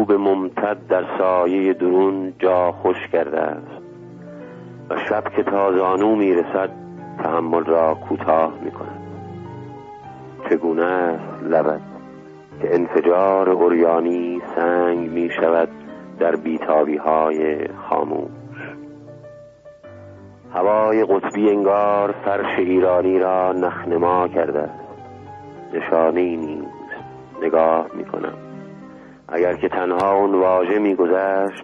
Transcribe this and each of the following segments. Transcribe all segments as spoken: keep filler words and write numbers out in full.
چوب ممتد در سایه درون جا خوش کرده است و شب که تا زانو می رسد تحمل را کوتاه می کند. چگونه است لبت که انفجار عریانی سنگ می شود در بیتابی های خاموش. هوای قطبی انگار فرش ایرانی را نخنما کرده است. نشانی نیست. نگاه می کنم. اگر که تنها اون واژه می گذشت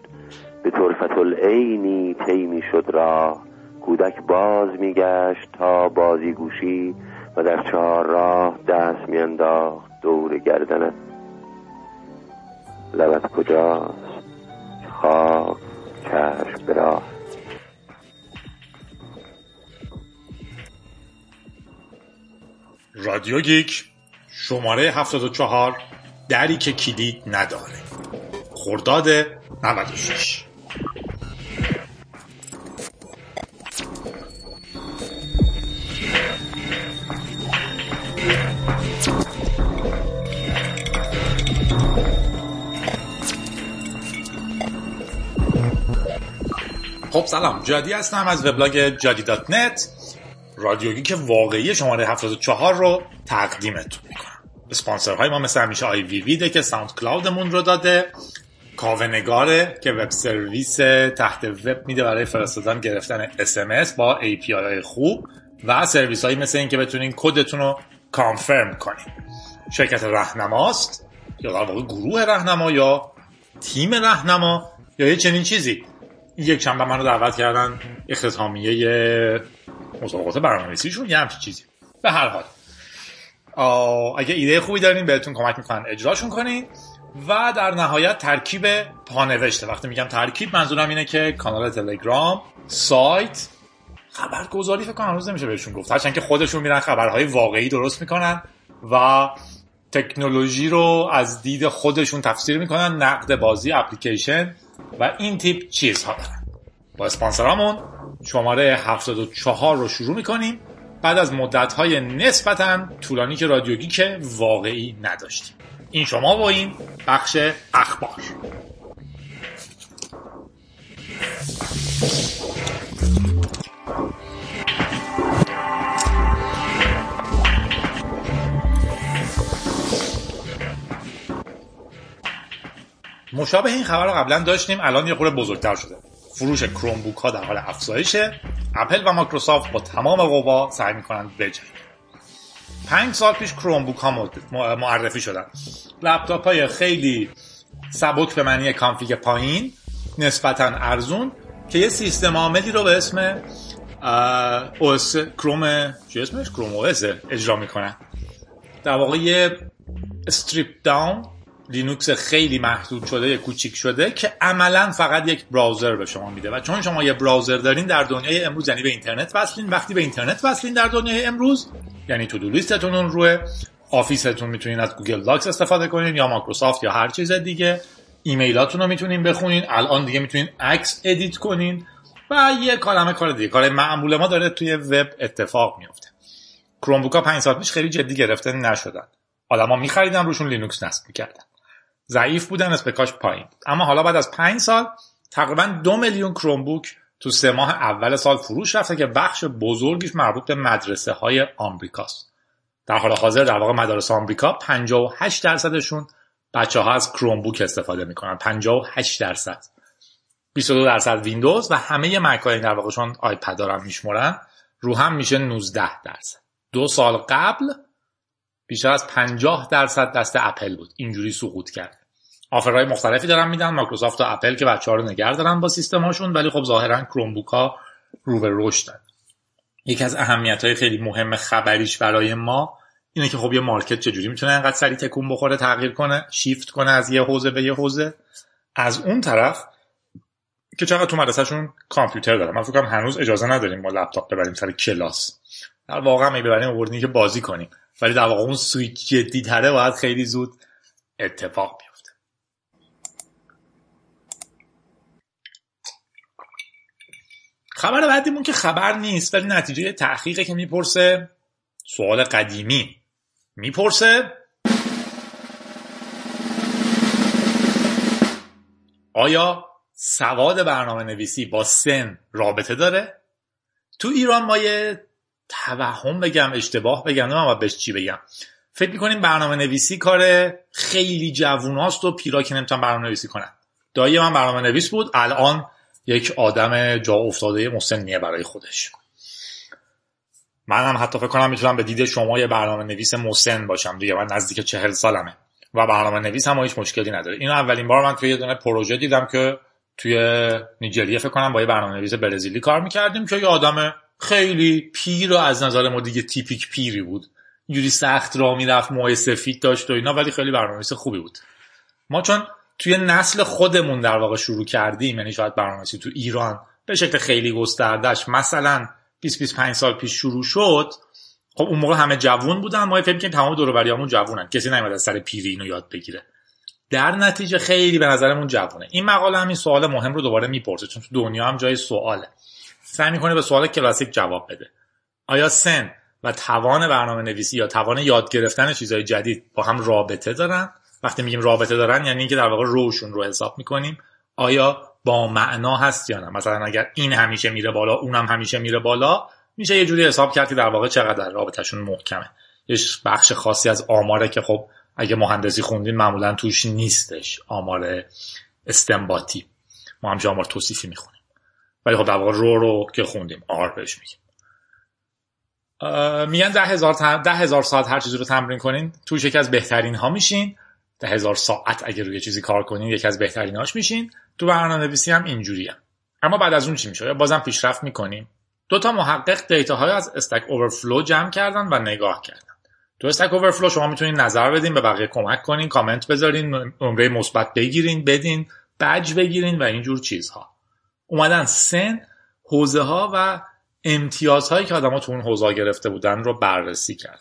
به طرفة العینی طی می شد راه. کودک باز می گشت تا بازی گوشی و در چهار راه دست می انداخت دور گردنت. لبت کجاست؟ خواب چشم براه. رادیو گیک شماره هفتاد و چهار، دری که کلید نداره، خرداد نود و شش. خب سلام، جادی هستم از وبلاگ جادی دات نت. رادیو گیک واقعی شماره هفتاد و چهار رو تقدیمتون میکنم. اسپانسرهای ما مثل همیشه آی وی ویده که ساوند کلاودمون رو داده، کاونگاره که وب سرویس تحت وب میده برای فرستادن گرفتن اس ام اس با ای پی آی خوب، و سرویس هایی مثل این که بتونین کدتون رو کانفرم کنین. شرکت راهنماست یا در واقع گروه راهنما یا تیم راهنما یا یه چنین چیزی. یک شنبه منو دعوت کردن اختتامیه مسابقات برنامه‌نویسیشون، یه همچین چیزی. به هر حال اگه ایده خوبی دارین بهتون کمک میکنن اجراشون کنین. و در نهایت ترکیب پانوشته. وقتی میگم ترکیب منظورم اینه که کانال تلگرام، سایت، خبرگزاری فکر کنم هنوز نمیشه بهشون گفت، هرچند که خودشون میرن خبرهای واقعی درست میکنن و تکنولوژی رو از دید خودشون تفسیر میکنن، نقد بازی، اپلیکیشن و این تیپ چیزها دارن. با اسپانسرامون شماره هفتاد و چهار رو شروع میکنیم بعد از مدت‌های نسبتاً طولانی که رادیو گیک واقعی نداشتیم. این شما و این بخش اخبار. مشابه این خبر رو قبلا داشتیم، الان یه خورده بزرگتر شده. فروش کروم بوک ها در حال افزایشه. اپل و مایکروسافت با تمام قوا سعی میکنند بجنگند. پنج سال پیش کروم بوک ها معرفی شدن. لپتاپ های خیلی سبک به معنی کانفیگ پایین، نسبتاً ارزون، که یه سیستم عاملی رو به اسم اوس کروم، چی اسمش؟ کروم او اس اجرا میکنن. در واقع یه استریپ داون لینوکس خیلی محدود شده، کوچیک شده، که عملاً فقط یک براوزر به شما میده. و چون شما یه براوزر دارین در دنیای امروز، یعنی به اینترنت وصلین. وقتی به اینترنت وصلین در دنیای امروز، یعنی تو دو لیستتون اون روی آفیستون، میتونین از گوگل داکس استفاده کنین یا مایکروسافت یا هر چیز دیگه. ایمیلاتون رو میتونین بخونین. الان دیگه میتونین عکس ادیت کنین و یه کلمه کار دیگه، کار معمول ما داره توی وب اتفاق میفته. کروم بوک ها پنج سال پیش خیلی جدی گرفته نشدن. آدما میخریدن، روشون لینوکس نصب میکردن. ضعیف بودن، اسپکاش پایین. اما حالا بعد از پنج سال تقریباً دو میلیون کروم بوک تو سه ماه اول سال فروش رفته که بخش بزرگیش مربوط به مدرسه های آمریکاست. در حال حاضر در واقع مدارس آمریکا پنجاه و هشت درصدشون بچه‌ها از کروم بوک استفاده میکنن. پنجاه و هشت درصد. بیست و دو درصد ویندوز و همه مک‌های در واقع چون آیپد دارن میشمرن، رو هم میشه نوزده درصد. دو سال قبل بیشتر از پنجاه درصد دست اپل بود. اینجوری سقوط کرد. آفرهای مختلفی دارن میدن، مایکروسافت و اپل که بچه‌ها رو نگرد دارن با سیستماشون، ولی خب ظاهرا کروم بوک ها رو به رشدن. یکی از اهمیت‌های خیلی مهم خبریش برای ما اینه که خب یه مارکت چجوری میتونه انقدر سریع تکون بخوره، تغییر کنه، شیفت کنه از یه حوزه به یه حوزه. از اون طرف که چقدر تو مدرسه‌شون کامپیوتر دارن. من فکر کنم هنوز اجازه نداریم ما لپتاپ ببریم سر کلاس. در واقع می ببریم آوردین که بازی کنیم. ولی در واقع اون سویچ جدی‌تره، باید خیلی زود اتفاق بیفته. خبر بعدیمون که خبر نیست، ولی نتیجه تحقیقه که میپرسه سوال قدیمی. میپرسه آیا سواد برنامه نویسی با سن رابطه داره؟ تو ایران ما یه توهم بگم، اشتباه بگم، نه من بهش چی بگم، فکر میکنیم برنامه نویسی کار خیلی جوون هاست و پیرا که نمیتونن برنامه نویسی کنن. دایی من برنامه نویس بود، الان یک آدم جا افتاده مسنیه برای خودش. من هم حتی فکر کنم میتونم به دید شما یه برنامه نویس مسن باشم دیگه، من نزدیک چهل سالمه و برنامه نویس هم هیچ مشکلی نداره. اینو اولین بار من توی یه دونه پروژه دیدم که توی نیجریه فکر کنم با یه برنامه نویس برزیلی کار میکردیم که یه آدم خیلی پیر و از نظر ما دیگه تیپیک پیری بود، جوری سخت را میرفت، موهای سفید داشت و اینا، ولی خیلی برنامه‌نویس خوبی بود. ما چون توی نسل خودمون در واقع شروع کردیم، یعنی شاید برنامه‌نویسی تو ایران به شکل خیلی گسترده‌اش مثلا بیست بیست و پنج سال پیش شروع شد، خب اون موقع همه جوون بودن، ما فکر می‌کردیم تمام دور و بریامون جوونن، کسی نمیاد از سر پیری اینو یاد بگیره، در نتیجه خیلی به نظرمون جوونه. این مقاله همین سوال مهم رو دوباره میپرسه، چون تو دنیا هم جای سواله، سعی می‌کنه به سوال کلاسیک جواب بده. آیا سن و توان برنامه نویسی یا توان یاد گرفتن چیزهای جدید با هم رابطه دارن؟ وقتی میگیم رابطه دارن یعنی اینکه در واقع روشون رو حساب میکنیم، آیا با معنا هست یا نه. مثلا اگر این همیشه میره بالا اونم همیشه میره بالا، میشه یه جوری حساب کرد که در واقع چقدر رابطهشون محکمه. یه بخش خاصی از آماره که خب اگه مهندسی خوندین معمولا توش نیستش، آمار استنباطی، ما همش آمار توصیفی میخونیم، ولی خب در واقع رو رو که خوندیم آر بهش میگیم. میگن ده هزار, تم... ده هزار ساعت هر چیزی رو تمرین کنین توش یکی از بهترین ها میشین. ده هزار ساعت اگه روی چیزی کار کنین یکی از بهترین هاش میشین. تو برنامه‌نویسی هم اینجوریه. اما بعد از اون چی میشه؟ بازم پیشرفت میکنیم. دوتا محقق دیتاهای از استک اورفلو جمع کردن و نگاه کردن. تو استک اورفلو شما میتونین نظر بدین، به بقیه کمک کنین، کامنت بذارین، نمره مثبت بگیرین، بدین، بج بگیرین و اینجور چیزها. اومدن سن، حوزه ها و امتیازهایی که آدم‌ها تو اون حوزه گرفته بودن رو بررسی کردن.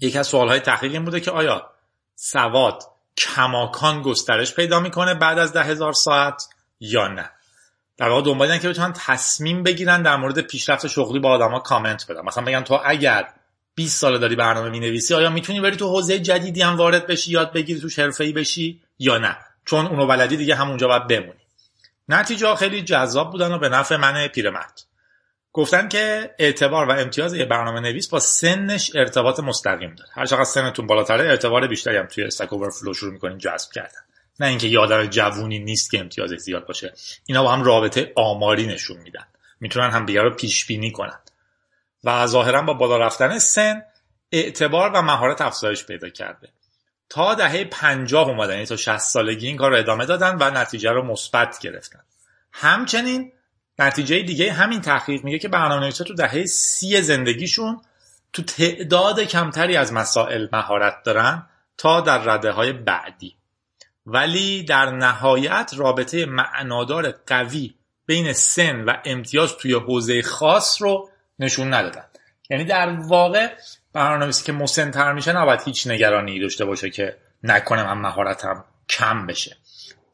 یکی از سوال‌های تحقیق این بوده که آیا سواد کماکان گسترش پیدا می‌کنه بعد از ده هزار ساعت یا نه. در واقع دنبال اینن که بتونن تصمیم بگیرن در مورد پیشرفت شغلی با آدم‌ها کامنت بدن. مثلا بگن تو اگر بیست ساله داری برنامه می‌نویسی، آیا می‌تونی بری تو حوزه جدیدی هم وارد بشی، یاد بگیری، توش حرفه‌ای بشی یا نه؟ چون اونو بلدی دیگه همونجا باید بمونی. نتیجه‌ها خیلی جذاب بودن و به نفع من پیرمرد. گفتن که اعتبار و امتیاز یه برنامه نویس با سنش ارتباط مستقیم داره. هر چقدر سنتون بالاتره اعتبار بیشتری هم توی استک اورفلو شروع می‌کنین جذب کردن. نه اینکه یه آدم جوونی نیست که امتیازش زیاد باشه. اینا با هم رابطه آماری نشون میدن. میتونن هم دیگه رو پیش‌بینی کنن. و ظاهراً با بالا رفتن سن اعتبار و مهارت افزایش پیدا کرده. تا دهه پنجاه اومدن، یعنی تا شصت سالگی این کار رو ادامه دادن و نتیجه رو مثبت گرفتن. همچنین نتیجه دیگه همین تحقیق میگه که برنامه‌نویس‌ها تو دهه سی زندگیشون تو تعداد کمتری از مسائل مهارت دارن تا در رده‌های بعدی، ولی در نهایت رابطه معنادار قوی بین سن و امتیاز توی حوزه خاص رو نشون ندادن. یعنی در واقع برنامه‌نویسی که مسن‌تر میشه نباید هیچ نگرانی داشته باشه که نکنه من مهارتم کم بشه.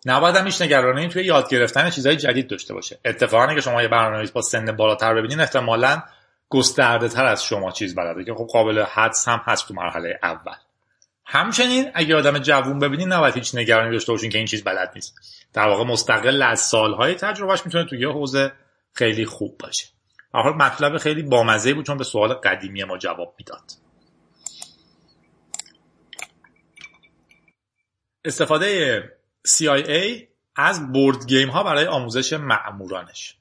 نباید هم هیچ نگرانی توی یاد گرفتن چیزهای جدید داشته باشه. اتفاقاً اگه شما یه برنامه‌نویس با سن بالاتر ببینین، احتمالاً گسترده‌تر از شما چیز بلده که خب قابل حدس هم هست تو مرحله اول. همچنین اگه آدم جوون ببینین، نباید هیچ نگرانی داشته باشین که این چیز بلد نیست. در واقع مستقل از سال‌های تجربهش میتونه توی یه حوزه خیلی خوب باشه. به هر حال مطلب خیلی بامزه‌ای بود، چون به سوال قدیمی ما جواب میداد. استفاده سی آی ای از بورد گیم ها برای آموزش مأمورانش.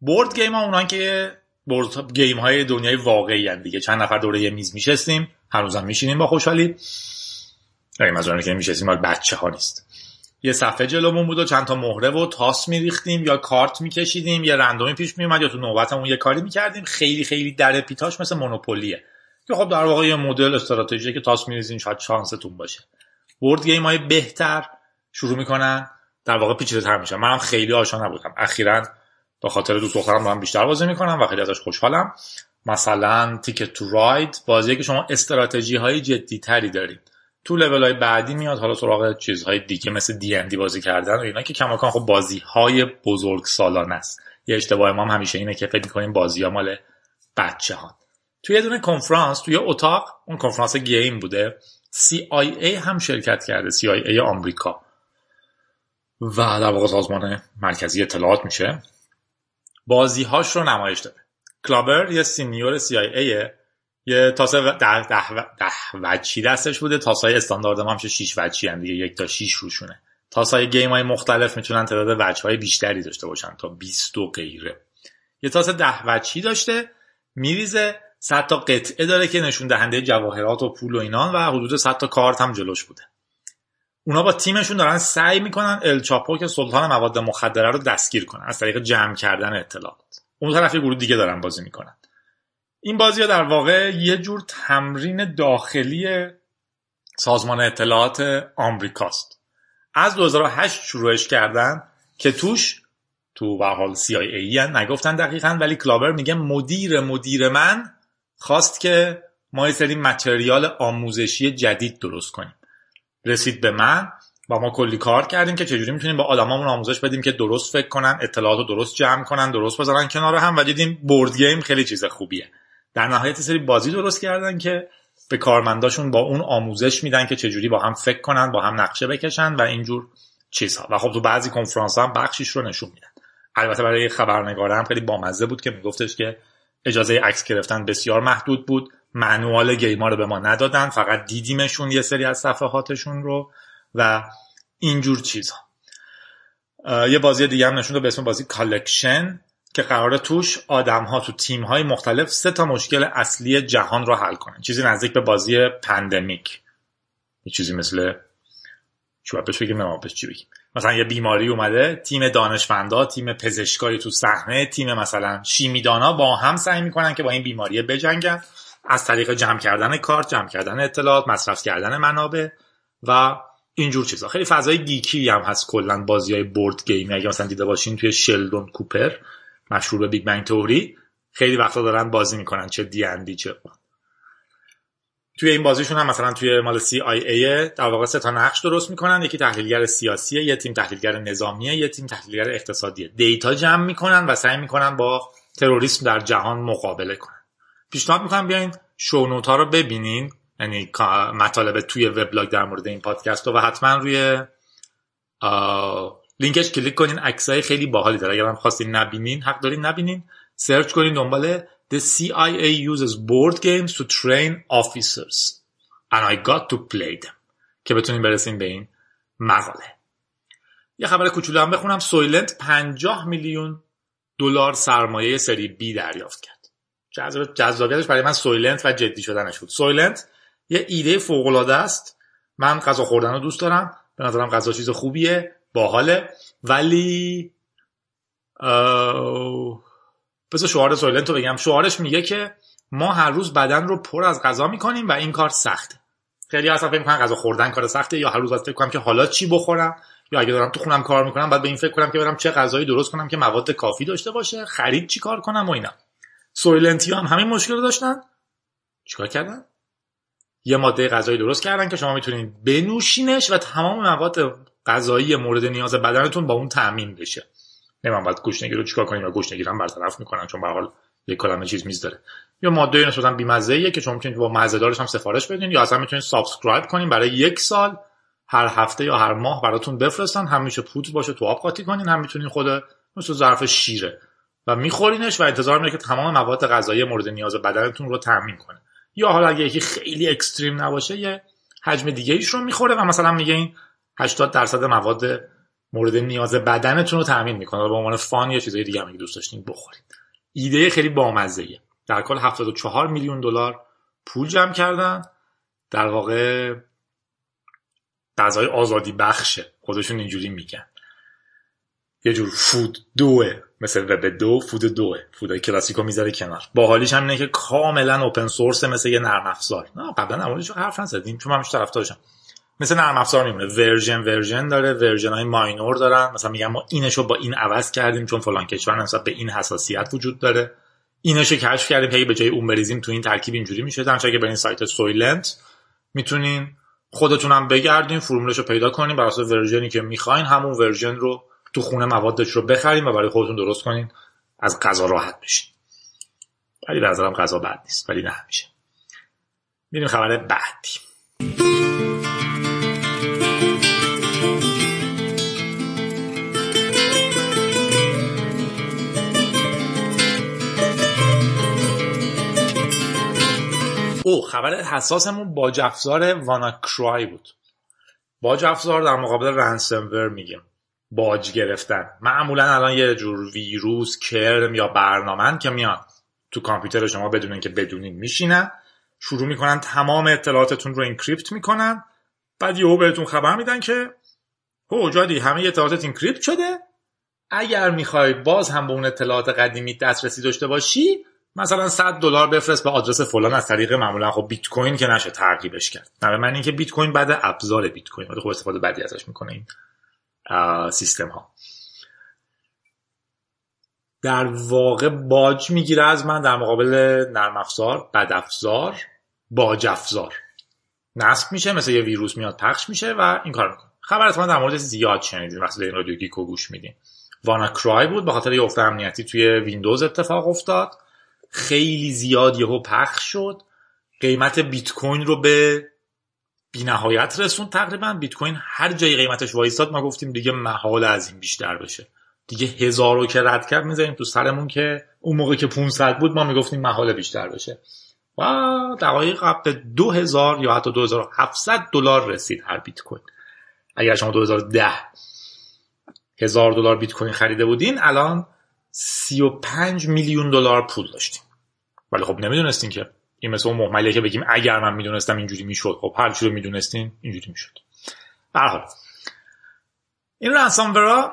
بورد گیم ها اونان که بورد گیم های دنیای واقعی هستند دیگه، چند نفر دوره یه میز میشستیم، هنوزم میشینیم با خوشحالی، یعنی مثلا که میشستیم ولی بچه ها نیست. یه صفحه جلومون بود و چند تا مهره و تاس میریختیم یا کارت میکشیدیم یا رندومی پیش میومد یا تو نوبتمون یه کاری میکردیم. خیلی خیلی در پیتاش مثل مونوپولیه که خب در واقع یه مدل استراتژیه که تاس میریزین شاید شانستون باشه. بورد گیم های بهتر شروع میکنن در واقع پیچیده‌تر میشن. منم خیلی آشنا نبودم، اخیراً به خاطر دوست دخترم با هم بیشتر بازی میکنم و خیلی ازش خوشحالم. مثلا تیکت تو راید، بازیه که شما استراتژی های جدی تری دارید. تو لول های بعدی میاد حالا سراغ چیزهای دیگه مثل دی ام دی بازی کردن و اینا که کماکان خب بازی های بزرگ سالانه است. یه اشتباه ما هم همیشه اینه که فکر میکنیم بازی ها مال بچه‌ها. تو یه دونه کنفرانس تو یه اتاق، اون کنفرانس گیم بوده، سی آی ای هم شرکت کرده، سی آی ای آمریکا. و در واقع سازمان مرکزی اطلاعات میشه، بازیهاش رو نمایش داده. کلابر یه سینیور سی آی ایه، یه تاسه ده, ده, ده وچی دستش بوده. تاسای استاندارد ما همشه شیش وچی هم دیگه، یک تا شیش روشونه. تاسای گیم های مختلف میتونن تعداد وچهای بیشتری داشته باشن تا بیست و غیره. یه تاسه ده وچی داشته، میریزه، صد تا قطعه داره که نشون دهنده جواهرات و پول و اینان و حدود صد تا کارت هم جلوش بوده. اونا با تیمشون دارن سعی میکنن الچاپو که سلطان مواد مخدره رو دستگیر کنن از طریق جمع کردن اطلاعات. اون طرف یه گروه دیگه دارن بازی میکنن. این بازی‌ها در واقع یه جور تمرین داخلی سازمان اطلاعات آمریکاست. از دو هزار و هشت شروعش کردن که توش تو به حال سی آی ای نگفتن دقیقاً، ولی کلابر میگه مدیر مدیر من خواست که ما یه سری متریال آموزشی جدید درست کنیم. رسید به من و ما کلی کار کردیم که چجوری میتونیم با آدمامون آموزش بدیم که درست فکر کنن، اطلاعاتو درست جمع کنن، درست بذارن کنار هم. و دیدیم بورد گیم خیلی چیز خوبیه. در نهایت سری بازی درست کردن که به کارمنداشون با اون آموزش میدن که چجوری با هم فکر کنن، با هم نقشه بکشن و اینجور چیزها. و خب تو بعضی کنفرانس هم بخشیش رو نشون میدن. البته برای خبرنگار هم خیلی بامزه بود که میگفتش که اجازه عکس گرفتن بسیار محدود بود، منوال گیما رو به ما ندادن، فقط دیدیمشون یه سری از صفحاتشون رو و اینجور چیزها. یه بازی دیگه هم نشون داد به اسم بازی کالکشن که قراره توش آدم‌ها تو تیم‌های مختلف سه تا مشکل اصلی جهان رو حل کنن. چیزی نزدیک به بازی پندمیک، یه چیزی مثل چوب بهش بگیم، نه بهش چی بگیم، مثلا یه بیماری اومده، تیم دانشمندا، تیم پزشکای تو صحنه، تیم مثلا شیمیدانا با هم سعی می‌کنن که با این بیماری بجنگن از طریق جمع کردن کارت، جمع کردن اطلاعات، مصرف کردن منابع و اینجور چیزا. خیلی فضای گیکی هم هست کلا بازی‌های بورد گیم. اگه مثلا دیده باشین توی شلدون کوپر مشهور به بیگ بنگ تئوری خیلی وقتا دارن بازی میکنن، چه دی ان دی چه. توی این بازیشون هم مثلا توی مال سی آی ای در واقع سه تا نقش درست میکنن، یکی تحلیلگر سیاسیه، یه تیم تحلیلگر نظامیه، یه تیم تحلیلگر اقتصادیه. دیتا جمع میکنن و سعی میکنن با تروریسم در جهان مقابله کنن. پیشنهاد میکنم بیاین شونوتا رو ببینین، یعنی مطالب توی وبلاگ در مورد این پادکست، و حتما روی لینکش کلیک کنین. عکسای خیلی باحالی داره. اگر هم خواستین نبینین، حق دارین نبینین. سرچ کنین دنبال The سی آی ای uses board games to train officers and I got to play them که بتونین برسین به این مقاله. یه خبر کوچولو هم بخونم. سویلنت پنجاه میلیون دلار سرمایه سری بی دریافت کرد. جذابیتش برای من سویلنت و جدی شدنش بود. سویلنت یه ایده فوق‌العاده است. من غذا خوردن رو دوست دارم. به نظرم غذا چیز خوبیه، باحاله، ولی آه... پس شعار سویلنت رو بگم. شعارش میگه که ما هر روز بدن رو پر از غذا میکنیم و این کار سخته. خیلی اصلا فکر میکنن غذا خوردن کار سخته، یا هر روز باید فکر کنم که حالا چی بخورم، یا اگه دارم تو خونم کار میکنم باید به این فکر کنم که برم چه غذایی درست کنم که مواد کافی داشته باشه، خرید چی کار کنم و اینا. سویلنتی هم همین مشکل رو داشتن. چیکار کردن؟ یه ماده غذایی درست کردن که شما میتونید بنوشینش و تمام مواد غذایی مورد نیاز بدنتون با اون تامین بشه. نمیدونم بعد گوشنگی رو چیکار کنیم، یا گوشنگی رو هم برطرف میکنن چون به حال یک کلمه چیز میز داره. یا ماده نسبتاً بی‌مزه‌ایه که شما میتونید با مزه‌دارش هم سفارش بدین، یا اصلا میتونید سابسکرایب کنین برای یک سال هر هفته یا هر ماه براتون بفرستن. هم میشه پودر باشه تو آب قاطی کنین، هم میتونین خود مثل ظرف شیره و میخورینش و انتظار میره که تمام مواد غذایی مورد نیاز بدنتون رو تامین کنه. یا حالا اگه یکی خیلی اکستریم نباشه یه حجم دیگه ایش رو میخوره و مثلا میگه این هشتاد درصد مواد مورد نیاز بدنتون رو تامین میکنه و به عنوان فان یا چیزای دیگه هم اگه دوست داشتین بخورید. ایده خیلی بامزه‌ایه. در کل هفتاد و چهار میلیون دلار پول جمع کردن. در واقع غذای آزادی بخشه، خودشون اینجوری میگن. یه جور فود دوه، مثل وب دو، فود دوه. فودای کلاسیکو میذاره کنار. باحالیش هم اینه که کاملا اوپن سورس، مثل یه نرم افزار. نه قبلا نمونهشو حرف نزدیم چون منش طرفدارشم. مثل نرم افزار میمونه. ورژن ورژن داره، ورژن های ماینور دارن. مثلا میگم ما اینشو با این عوض کردیم چون فلان کشور نسبت به این حساسیت وجود داره. اینشو کشف کردیم، هی به جای اون بریزیم تو این ترکیب اینجوری میشه. درنچه که برین سایت سویلنت میتونین خودتون هم بگردین، فرمولشو پیدا کنین، بر اساس ورژنی که میخواین همون ورژن رو تو خونه موادش رو بخرین و برای خودتون درست کنین، از غذا راحت بشین. ولی به نظرم غذا بد نیست، ولی نه همیشه. میریم خبر بعدی. او خبر حساسمون باج افزار واناکرای بود. باج افزار در مقابل رنسمور میگیم باج گرفتن. معمولا الان یه جور ویروس، کرم یا برنامه‌ان که میاد تو کامپیوتر شما بدون اینکه بدونین میشینن، شروع میکنن تمام اطلاعاتتون رو انکریپت میکنن، بعد یهو بهتون خبر میدن که هو جادی همه اطلاعاتت انکریپت شده، اگر میخوای باز هم به اون اطلاعات قدیمی دسترسی داشته باشی مثلا صد دلار بفرست به آدرس فلان از طریق معمولا خب بیت کوین که نشه تعقیبش کرد. نه به معنی اینکه بیت کوین بعد ابزار بیت کوین خب استفاده بدی ازش میکنه این سیستم ها. در واقع باج میگیره از من در مقابل نرم افزار، بد افزار، باج افزار نصب میشه، مثل یه ویروس میاد پخش میشه و این کار میکنه. خبر اتفاقا در مورد زیاد شنیدین وقتی این رادیو گیکو گوش میدین. واناکرای بود، به خاطر یه افت امنیتی توی ویندوز اتفاق افتاد، خیلی زیاد یهو پخش شد، قیمت بیت کوین رو به بی‌نهایت رسون. تقریبا بیت کوین هر جای قیمتش وایساد ما گفتیم دیگه محال از این بیشتر بشه، دیگه هزارو که رد کرد میذاریم تو سرمون، که اون موقع که پانصد بود ما میگفتیم محال بیشتر بشه و دقایق قبل دو هزار یا حتی دو هزار و هفتصد دلار رسید هر بیت کوین. اگر شما دو هزار و ده هزار دلار بیت کوین خریده بودین الان سی و پنج میلیون دلار پول داشتیم. ولی خب نمیدونستین که این مثلا مهملیه که بگیم اگر من میدونستم اینجوری میشد. خب هر چی رو میدونستین اینجوری میشد. به هر حال این رنسامورها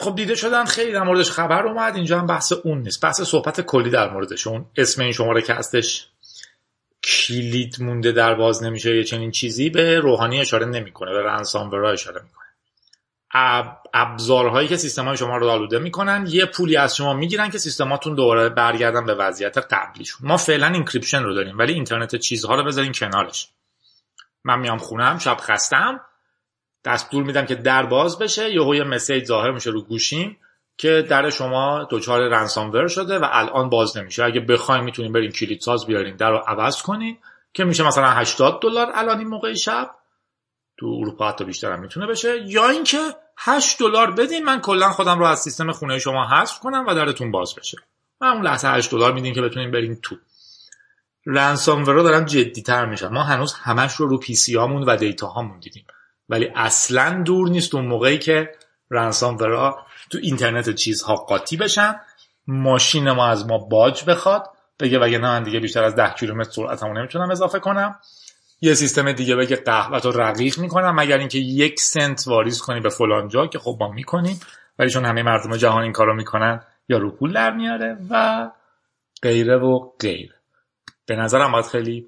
خب دیده شدن، خیلی در موردش خبر اومد. اینجا هم بحث اون نیست، بحث صحبت کلی در موردش. اون اسم این شماره که هستش کلید مونده در باز نمیشه، یه چنین چیزی به روحانی اشاره نمیکنه، به رنسامورها اشاره میکنه. ابزارهایی که سیستم‌های شما رو آلوده میکنن، یه پولی از شما میگیرن که سیستماتون دوباره برگردن به وضعیت قبلیشون. ما فعلا اینکریپشن رو داریم ولی اینترنت چیزها رو بذارین کنارش. من میام خونم شب خستم، دستور میدم که در باز بشه، یهو یه مسیج ظاهر میشه رو گوشیم که در شما دچار رنسامور شده و الان باز نمیشه. اگه بخواید میتونین برین کلیدساز بیارین در رو عوض کنین که میشه مثلا هشتاد دلار الان این موقع شب، تو اروپا حتی بیشتر هم میتونه بشه، یا اینکه هشت دلار بدین من کلا خودم رو از سیستم خونه شما حذف کنم و درتون باز بشه. من اون لحظه هشت دلار میدین که بتونین برین تو. رنسامورها دارن جدی‌تر میشن. ما هنوز همش رو رو پی سی هامون و دیتا هامون دیدیم ولی اصلا دور نیست اون موقعی که رنسامورها تو اینترنت چیزها قاطی بشن، ماشین ما از ما باج بخواد بگه وگه نه من دیگه بیشتر از ده کیلومتر سرعتمو نمیتونم اضافه کنم، یه سیستم دیگه بگه قهوه تو رقیق میکنم مگر اینکه یک سنت واریز کنی به فلان جا، که خب ما میکنیم ولی چون همه مردم جهان این کارو میکنن یا رو پول در میاره و غیره و غیره. به نظرم باید خیلی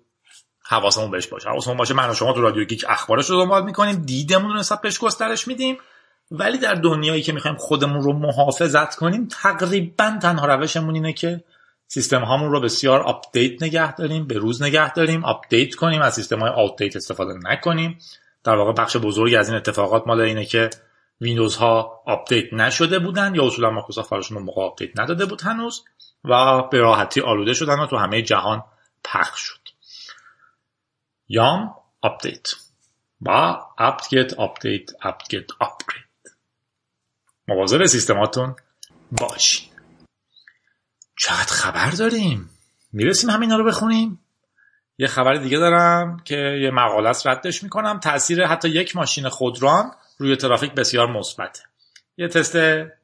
حواسمون بهش باشه. حواسمون باشه من و شما تو رادیو گیک اخبارش رو دنبال میکنیم، دیدمون رو نسبت بهش گسترش میدیم، ولی در دنیایی که میخوایم خودمون رو محافظت کنیم تقریبا تنها روشمون اینه که سیستم هامون رو بسیار آپدیت نگه داریم، به روز نگه داریم، آپدیت کنیم، از سیستم های آوتدیت استفاده نکنیم. در واقع بخش بزرگی از این اتفاقات مال اینه که ویندوز ها آپدیت نشده بودن یا اصولا مایکروسافت براشون موقع آپدیت نداده بود هنوز و به راحتی آلوده شدن و تو همه جهان پخش شد. یام آپدیت با apt-get آپدیت apt-get upgrade. مواظب سیستماتون باشید. چقدر خبر داریم، میرسیم همینا رو بخونیم. یه خبر دیگه دارم که یه مقاله است ردش میکنم. تاثیر حتی یک ماشین خودران روی ترافیک بسیار مثبته. یه تست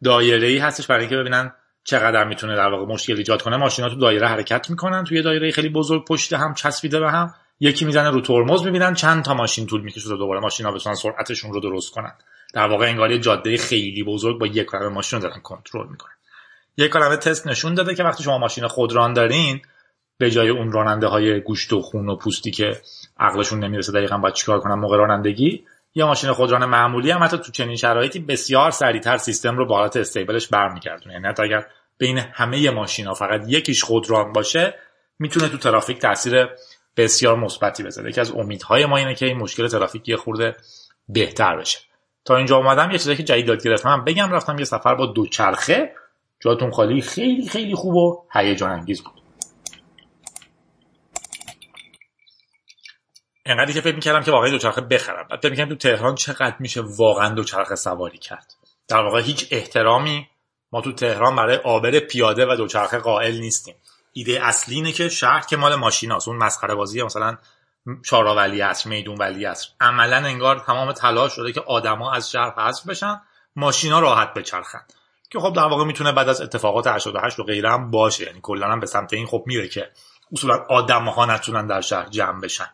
دایره‌ای هستش برای اینکه ببینن چقدر میتونه در واقع مشکل ایجاد کنه. ماشینا تو دایره حرکت میکنن، توی دایره خیلی بزرگ پشت هم چسبیده به هم، یکی میزنه رو ترمز، میبینن چند تا ماشین طول میکشه تا دوباره ماشینا بتونن سرعتشون رو درست کنن. در واقع انگار یه جاده خیلی بزرگ با یک کلمه ماشینا دارن کنترل میکنن. یک کلمه تست نشون داده که وقتی شما ماشین خودران دارین به جای اون راننده های گوشت و خون و پوستی که عقلشون نمیرسه دقیقاً باید چیکار کنن موقع رانندگی، یا ماشین خودران معمولی هم حتی تو چنین شرایطی بسیار سریعتر سیستم رو به حالت استیبلش برمیگردونه. یعنی حتی اگر بین همه ماشینا فقط یکیش خودران باشه میتونه تو ترافیک تاثیر بسیار مثبتی بذاره. یکی از امیدهای ما اینه که این مشکل ترافیک یه خورده بهتر بشه. تا اینجا اومدم یه چیزی که جدید یاد گرفتم بگم. رفتم یه سفر با دوچرخه، جاتون خالی، خیلی خیلی خوب و هیجان انگیز بود. انقدری که فکر می‌کردم که واقعا دوچرخه بخرم. بعد فکر می‌کردم تو تهران چقدر میشه واقعا دوچرخه سواری کرد. در واقع هیچ احترامی ما تو تهران برای عابر پیاده و دوچرخه قائل نیستیم. ایده اصلی اینه که شهر که مال ماشیناست، اون مسخره بازی مثلا چهارراه‌ولی عصر، میدون ولی عصر، عملا انگار تمام تلاش شده که آدما از شهر حذف بشن، ماشینا راحت بچرخن، که خب در واقع میتونه بعد از اتفاقات هشتاد و هشت و غیره هم باشه، یعنی کلا هم به سمت این خب میره که اصولا آدم‌ها نتونن در شهر جمع بشن.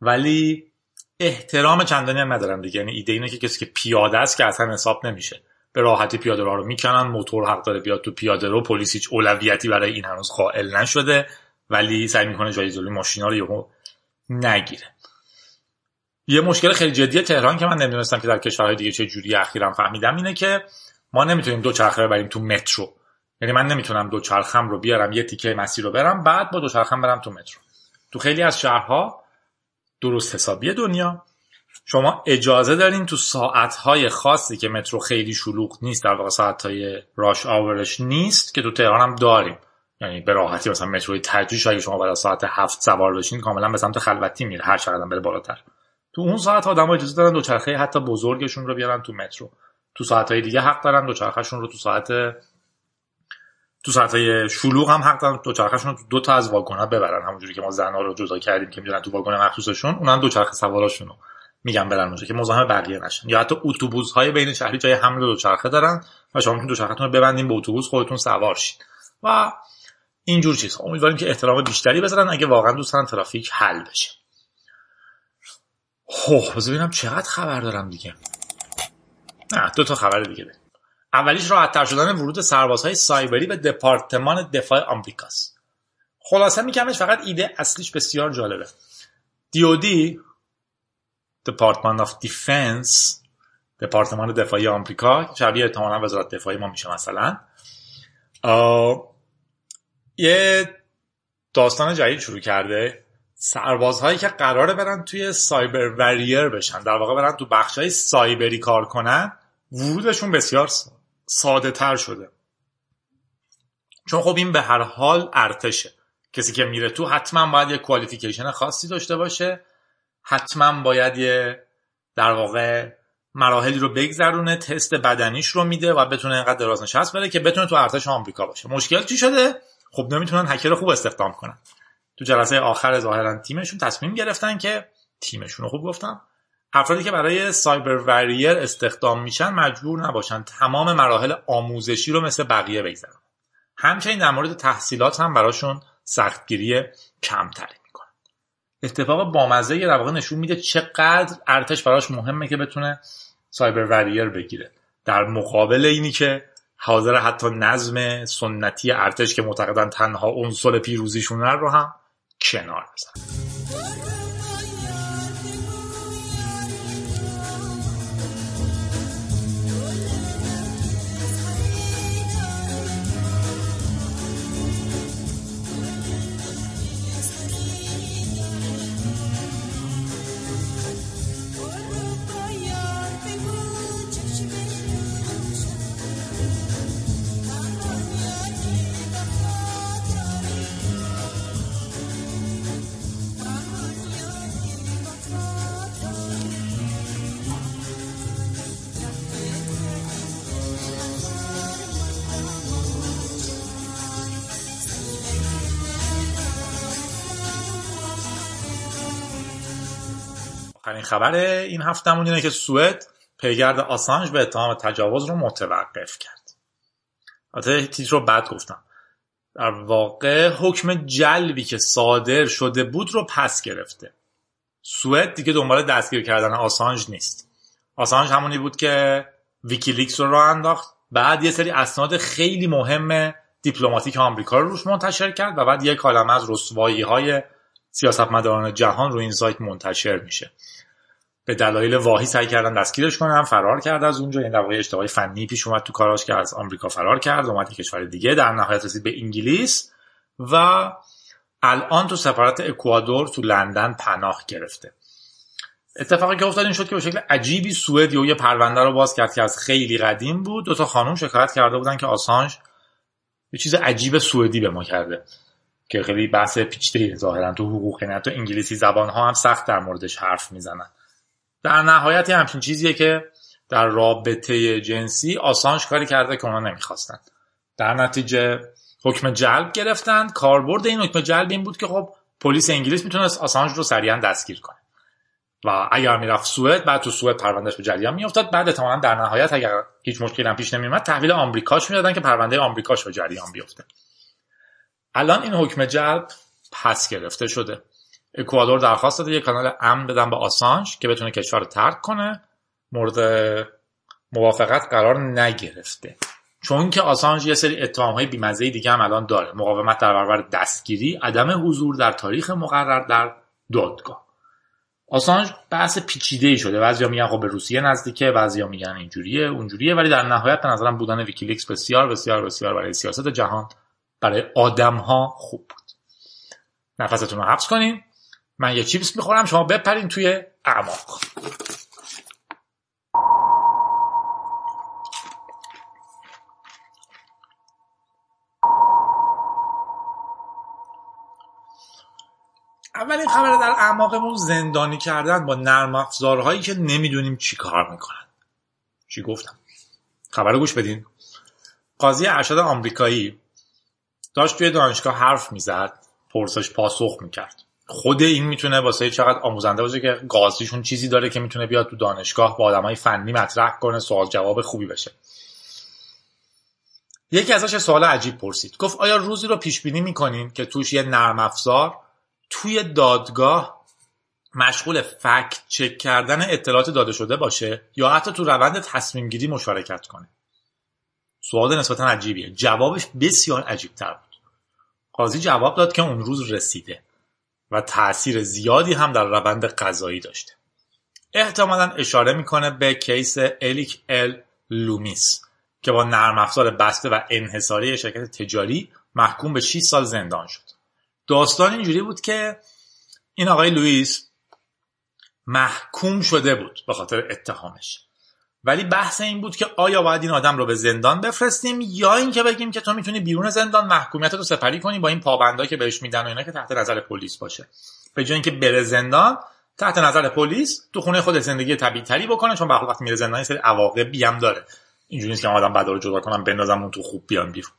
ولی احترام چندانی هم ندارم دیگه، یعنی ایده اینه که کسی که پیاده است که اصلا حساب نمیشه، به راحتی پیاده رو میکنن، موتور حق داره بیاد تو پیاده رو، پلیس هیچ اولویتی برای این هنوز قائل نشده، ولی سعی میکنه جای زلی ماشینا رو یهو نگیره. یه مشکل خیلی جدی تهران که من نمیدونستم که در کشورهای دیگه چه جوری، اخیراً فهمیدم، اینه که ما نمیتونیم دو چرخه ببریم تو مترو. یعنی من نمیتونم دو چرخم رو بیارم یه تیکه مسیر رو برم، بعد با دو چرخم برم تو مترو. تو خیلی از شهرها درست حسابی دنیا شما اجازه دارین تو ساعت‌های خاصی که مترو خیلی شلوغ نیست، در واقع ساعت‌های راش آورش نیست که تو تهران هم داریم، یعنی به راحتی مثلا متروی ترجیح اگه شما بعد از ساعت هفت سوار بشین کاملا به سمت خلوتی میره، هر چقدرم بره بالاتر. تو اون ساعت آدم‌ها اجازه دارن دوچرخه حتی بزرگشون رو بیارن تو مترو. تو ساعت‌های دیگه حق دارن دوچرخه‌شون رو تو ساعت تو ساعت‌های شلوغ هم حق دارن دوچرخه‌شون رو تو دو تا از واگن‌ها ببرن، همونجوری که ما زن‌ها رو جدا کردیم که می‌دونن تو واگن مخصوصشون، اونم دوچرخه سواراشون رو میگن برن اونجا که مزاحم بقیه نشن. یا حتی اتوبوس‌های بین شهری جای حمل دوچرخه دارن و شما می‌تونید دوچرخه‌تون رو ببندین به اتوبوس، خودتون سوار شین و اینجور چیزها. امیدواریم که احترام بیشتری بذارن اگه واقعا دوستان ترافیک حل بشه. خب ببینم چقدر خبر دارم دیگه. نه دو تا خبر دیگه ده. اولیش راحت‌تر شدن ورود سربازهای سایبری به دپارتمان دفاع آمریکاست. خلاصه میگمش فقط ایده اصلیش بسیار جالبه. دی او دی Department of Defense، دپارتمان دفاعی آمریکا، شبیه احتمالاً وزارت دفاعی ما میشه مثلا. آه... یه داستان جدید شروع کرده، سربازهایی که قراره برن توی سایبر وریر بشن، در واقع برن تو بخشای سایبری کار کنن، ورودشون بسیار ساده تر شده، چون خب این به هر حال ارتشه، کسی که میره تو حتما باید یه کوالیفیکیشن خاصی داشته باشه، حتما باید یه در واقع مراحلی رو بگذرونه، تست بدنیش رو میده و بتونه اینقدر دراز نشست بره که بتونه تو ارتش آمریکا باشه. مشکل چی شده؟ خب نمیتونن هکر خوب استخدام کنن. تو جلسه آخر ظاهرا تیمشون تصمیم گرفتن که تیمشون رو خوب گفتم، افرادی که برای سایبر وریر استخدام میشن مجبور نباشن تمام مراحل آموزشی رو مثل بقیه بگذرن. همچنین در مورد تحصیلات هم براشون سختگیری کمتری میکنن. اتفاق بامزه در واقع نشون میده چقدر ارتش براش مهمه که بتونه سایبر وریر بگیره، در مقابل اینی که حاضر حتی نظم سنتی ارتش که معتقدن تنها عنصر پیروزیشونه رو هم کنار بذارن. این خبر این هفتهمون اینه که سوئد پیگرد آسانج به اتهام تجاوز رو متوقف کرد. البته تیتر رو بد گفتم، در واقع حکم جلبی که صادر شده بود رو پس گرفته. سوئد دیگه دنبال دستگیر کردن آسانج نیست. آسانج همونی بود که ویکیلیکس رو راه انداخت، بعد یه سری اسناد خیلی مهم دیپلماتیک آمریکا رو روش منتشر کرد و بعد یه کالمه از رسوایی‌های سیاستمداران جهان رو این سایت منتشر میشه. به دلایل واهی سعی کردن دستگیرش کنن، فرار کرد از اونجا، این در واقع اشتباه فنی پیش اومد تو کاراش که از آمریکا فرار کرد، اومد به کشور دیگه، در نهایت رسید به انگلیس و الان تو سفارت اکوادور تو لندن پناه گرفته. اتفاقی که افتاد این شد که به شکل عجیبی سوئد یه پرونده رو باز کرد که از خیلی قدیم بود. دو تا خانم شکایت کرده بودن که آسانج یه چیز عجیب سوئدی به ما کرده که خیلی بحث پیچیده‌ای ظاهرا تو حقوق نه تو انگلیسی زبان‌ها هم سخت در موردش حرف میزنن. در نهایت همچین چیزیه که در رابطه جنسی آسانج کاری کرده که اونا نمیخواستن، در نتیجه حکم جلب گرفتند. کاربرد این حکم جلب این بود که خب پلیس انگلیس میتونست آسانج رو سریعا دستگیر کنه و اگر میرفت سوئد بعد تو سوئد پروندهش به جریان میافتاد، بعد احتمالاً در نهایت اگر هیچ مشکلی هم پیش نمیومد تحویل آمریکاش میدادن که پرونده آمریکاش به جریان بیفته. الان این حکم جلب پس گرفته شده. اکوادور درخواست داده یک کانال امن بدن به آسانج که بتونه کشور رو ترک کنه، مورد موافقت قرار نگرفته چون که آسانج یه سری اتهام‌های بی‌مزه دیگه هم الان داره: مقاومت در برابر دستگیری، عدم حضور در تاریخ مقرر در دادگاه. آسانج بحث پیچیده‌ای شده، بعضیا میگن خب به روسیه نزدیکه، بعضیا میگن اینجوریه اونجوریه، ولی در نهایت به نظرم بودن ویکیلیکس بسیار بسیار بسیار برای سیاست جهان، برای آدم‌ها خوب بود. نفستون رو حبس کنین، من یه چیپس میخورم، شما بپرین توی اعماق. اولین خبر در اعماقمون زندانی کردن با نرم افزارهایی که نمیدونیم چی کار میکنن. چی گفتم؟ خبر رو گوش بدین. قاضی ارشد آمریکایی داشت توی دانشگاه حرف میزد، پرسش پاسخ میکرد. خود این میتونه واسه چقدر آموزنده باشه که قاضیشون چیزی داره که میتونه بیاد تو دانشگاه با آدمای فنی مطرح کنه، سوال جواب خوبی بشه. یکی ازش سوال عجیب پرسید. گفت آیا روزی رو پیش بینی میکنین که توش یه نرم افزار توی دادگاه مشغول فکت چک کردن اطلاعات داده شده باشه یا حتی تو روند تصمیم گیری مشارکت کنه؟ سوال نسبتا عجیبیه. جوابش بسیار عجیب تر بود. قاضی جواب داد که اون روز رسیده و تأثیر زیادی هم در روند قضایی داشته. احتمالاً اشاره میکنه به کیس الیک ال لومیس که با نرم افزار بسته و انحصاری شرکت تجاری محکوم به شش سال زندان شد. داستان اینجوری بود که این آقای لوئیس محکوم شده بود به خاطر اتهامش، ولی بحث این بود که آیا باید این آدم رو به زندان بفرستیم یا این که بگیم که تو میتونی بیرون زندان محکومیتت رو سپری کنی با این پابندایی که بهش میدن و اینا که تحت نظر پلیس باشه، به جای اینکه بره زندان تحت نظر پلیس تو خونه خود زندگی طبیعی تری بکنه، چون بعضی وقت میره زندان این سری عواقبی هم داره. اینجوری نیست که آدم بعدا رو جدا کنم بندازم اون تو خوب بیام بیرون،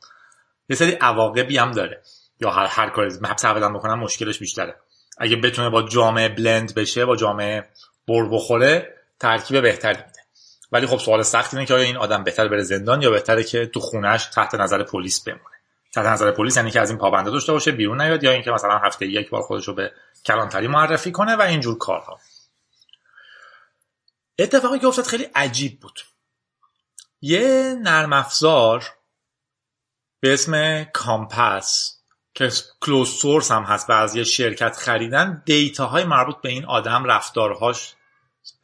یه سری عواقبی هم داره. یا هر هر کاری حبس آدم بکنم مشکلش بیشتره. اگه بتونه با جامعه بلند بشه، با جامعه بر بخوره، ترکیب بهتری میده. ولی خب سوال سخت اینه که آیا این آدم بهتر بره زندان یا بهتره که تو خونه‌اش تحت نظر پلیس بمونه. تحت نظر پلیس یعنی که از این پابنده داشته باشه بیرون نیاد، یا اینکه مثلا هفته یک بار خودش رو به کلانتری معرفی کنه و اینجور کارها. اتفاقی که افتاد خیلی عجیب بود. یه نرم افزار به اسم کامپاس که کلوز سورس هم هست و از یه شرکت خریدن، دیتاهای مربوط به این آدم، رفتارهاش،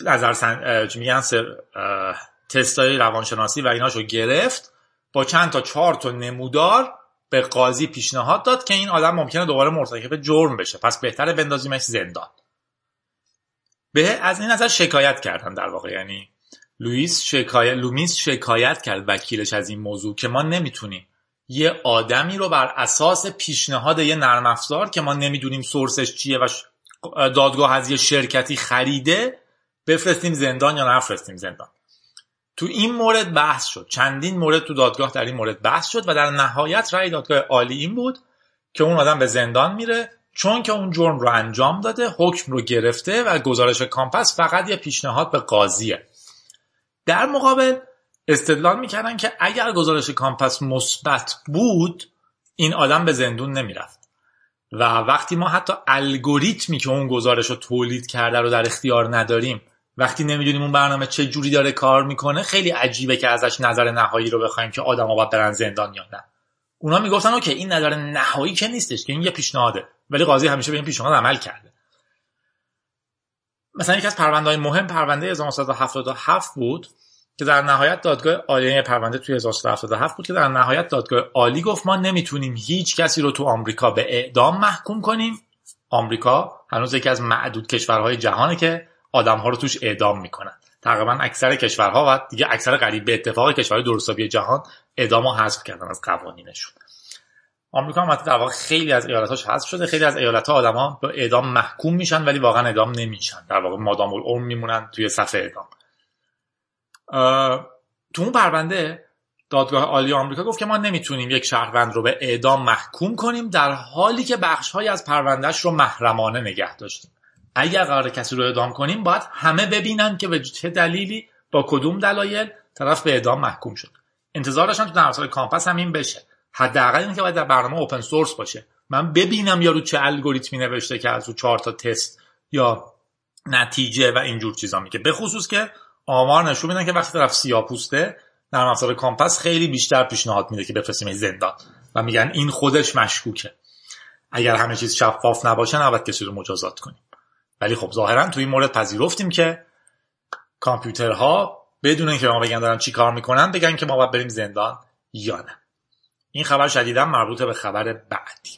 نظر سن... میگن سر... اه... تستای روانشناسی و ایناشو گرفت، با چند تا چهار تا نمودار به قاضی پیشنهاد داد که این آدم ممکنه دوباره مرتکب جرم بشه، پس بهتره بندازیمش زندان. به از این نظر شکایت کردن در واقع، یعنی لوئیس شکایت لومیس شکایت کرد وکیلش از این موضوع که ما نمیتونیم یه آدمی رو بر اساس پیشنهاد یه نرم افزار که ما نمیدونیم سورسش چیه و دادگاه از یه شرکتی خریده بفرستیم زندان یا نفرستیم زندان. تو این مورد بحث شد، چندین مورد تو دادگاه در این مورد بحث شد و در نهایت رأی دادگاه عالی این بود که اون آدم به زندان میره چون که اون جرم رو انجام داده، حکم رو گرفته و گزارش کامپاس فقط یه پیشنهاد به قاضیه. در مقابل استدلال میکردن که اگر گزارش کامپاس مثبت بود این آدم به زندون نمیرفت و وقتی ما حتی الگوریتمی که اون گزارش رو تولید کرده رو در اختیار نداریم، وقتی نمیدونیم اون برنامه چه جوری داره کار میکنه، خیلی عجیبه که ازش نظر نهایی رو بخوایم که آدم‌ها باید برن زندان یا نه. اونا میگفتن اوکی این نظر نهایی که نیستش که این یه پیشنهاده، ولی قاضی همیشه به این پیشنهاد عمل کرده. مثلا یکی از پرونده‌های مهم پرونده هزار و نهصد و هفتاد و هفت بود که در نهایت دادگاه عالی پرونده توی هزار و سیصد و هفتاد و هفت بود که در نهایت دادگاه عالی گفت ما نمیتونیم هیچ کسی رو تو آمریکا به اعدام محکوم کنیم. آمریکا هنوز یکی از معدود کشورهای جهانه که آدم‌ها رو توش اعدام میکنن. تقریبا اکثر کشورها و دیگه اکثر قریب به اتفاق کشورهای درستابی جهان اعدامو حذف کردن از قوانینشون. آمریکا هم در واقع خیلی از ایالت‌هاش حذف شده. خیلی از ایالت‌ها آدم‌ها به اعدام محکوم میشن ولی واقعا اعدام نمیشن. در واقع مادام العمر میمونن توی صف اعدام. تو اون پرونده دادگاه عالی آمریکا گفت که ما نمیتونیم یک شهروند رو به اعدام محکوم کنیم در حالی که بخش‌هایی از پروندهش رو محرمانه نگه داشتیم. اگر قرار کسی رو اعدام کنیم باید همه ببینن که به چه دلیلی با کدوم دلایل طرف به اعدام محکوم شد. انتظار داشتن تو درس‌های کامپاس هم این بشه. حداقل اینکه باید در برنامه اوپن سورس باشه. من ببینم یارو چه الگوریتمی نوشته که از اون چهار تا تست یا نتیجه و اینجور چیزا میگه. به خصوص که آمار نشون میدن که وقتی طرف سیاه‌پوسته نرم افزار کامپاس خیلی بیشتر پیشنهاد میده که بفرستیمش زندان و میگن این خودش مشکوکه. اگر همه چیز شفاف نباشه نباید کسی رو مجازات کنیم. ولی خب ظاهرا تو این مورد پذیرفتیم که کامپیوترها بدون اینکه ما بگن دارن چی کار میکنن بگن که ما باید بریم زندان یا نه. این خبر شدیدا مربوط به خبر بعدی.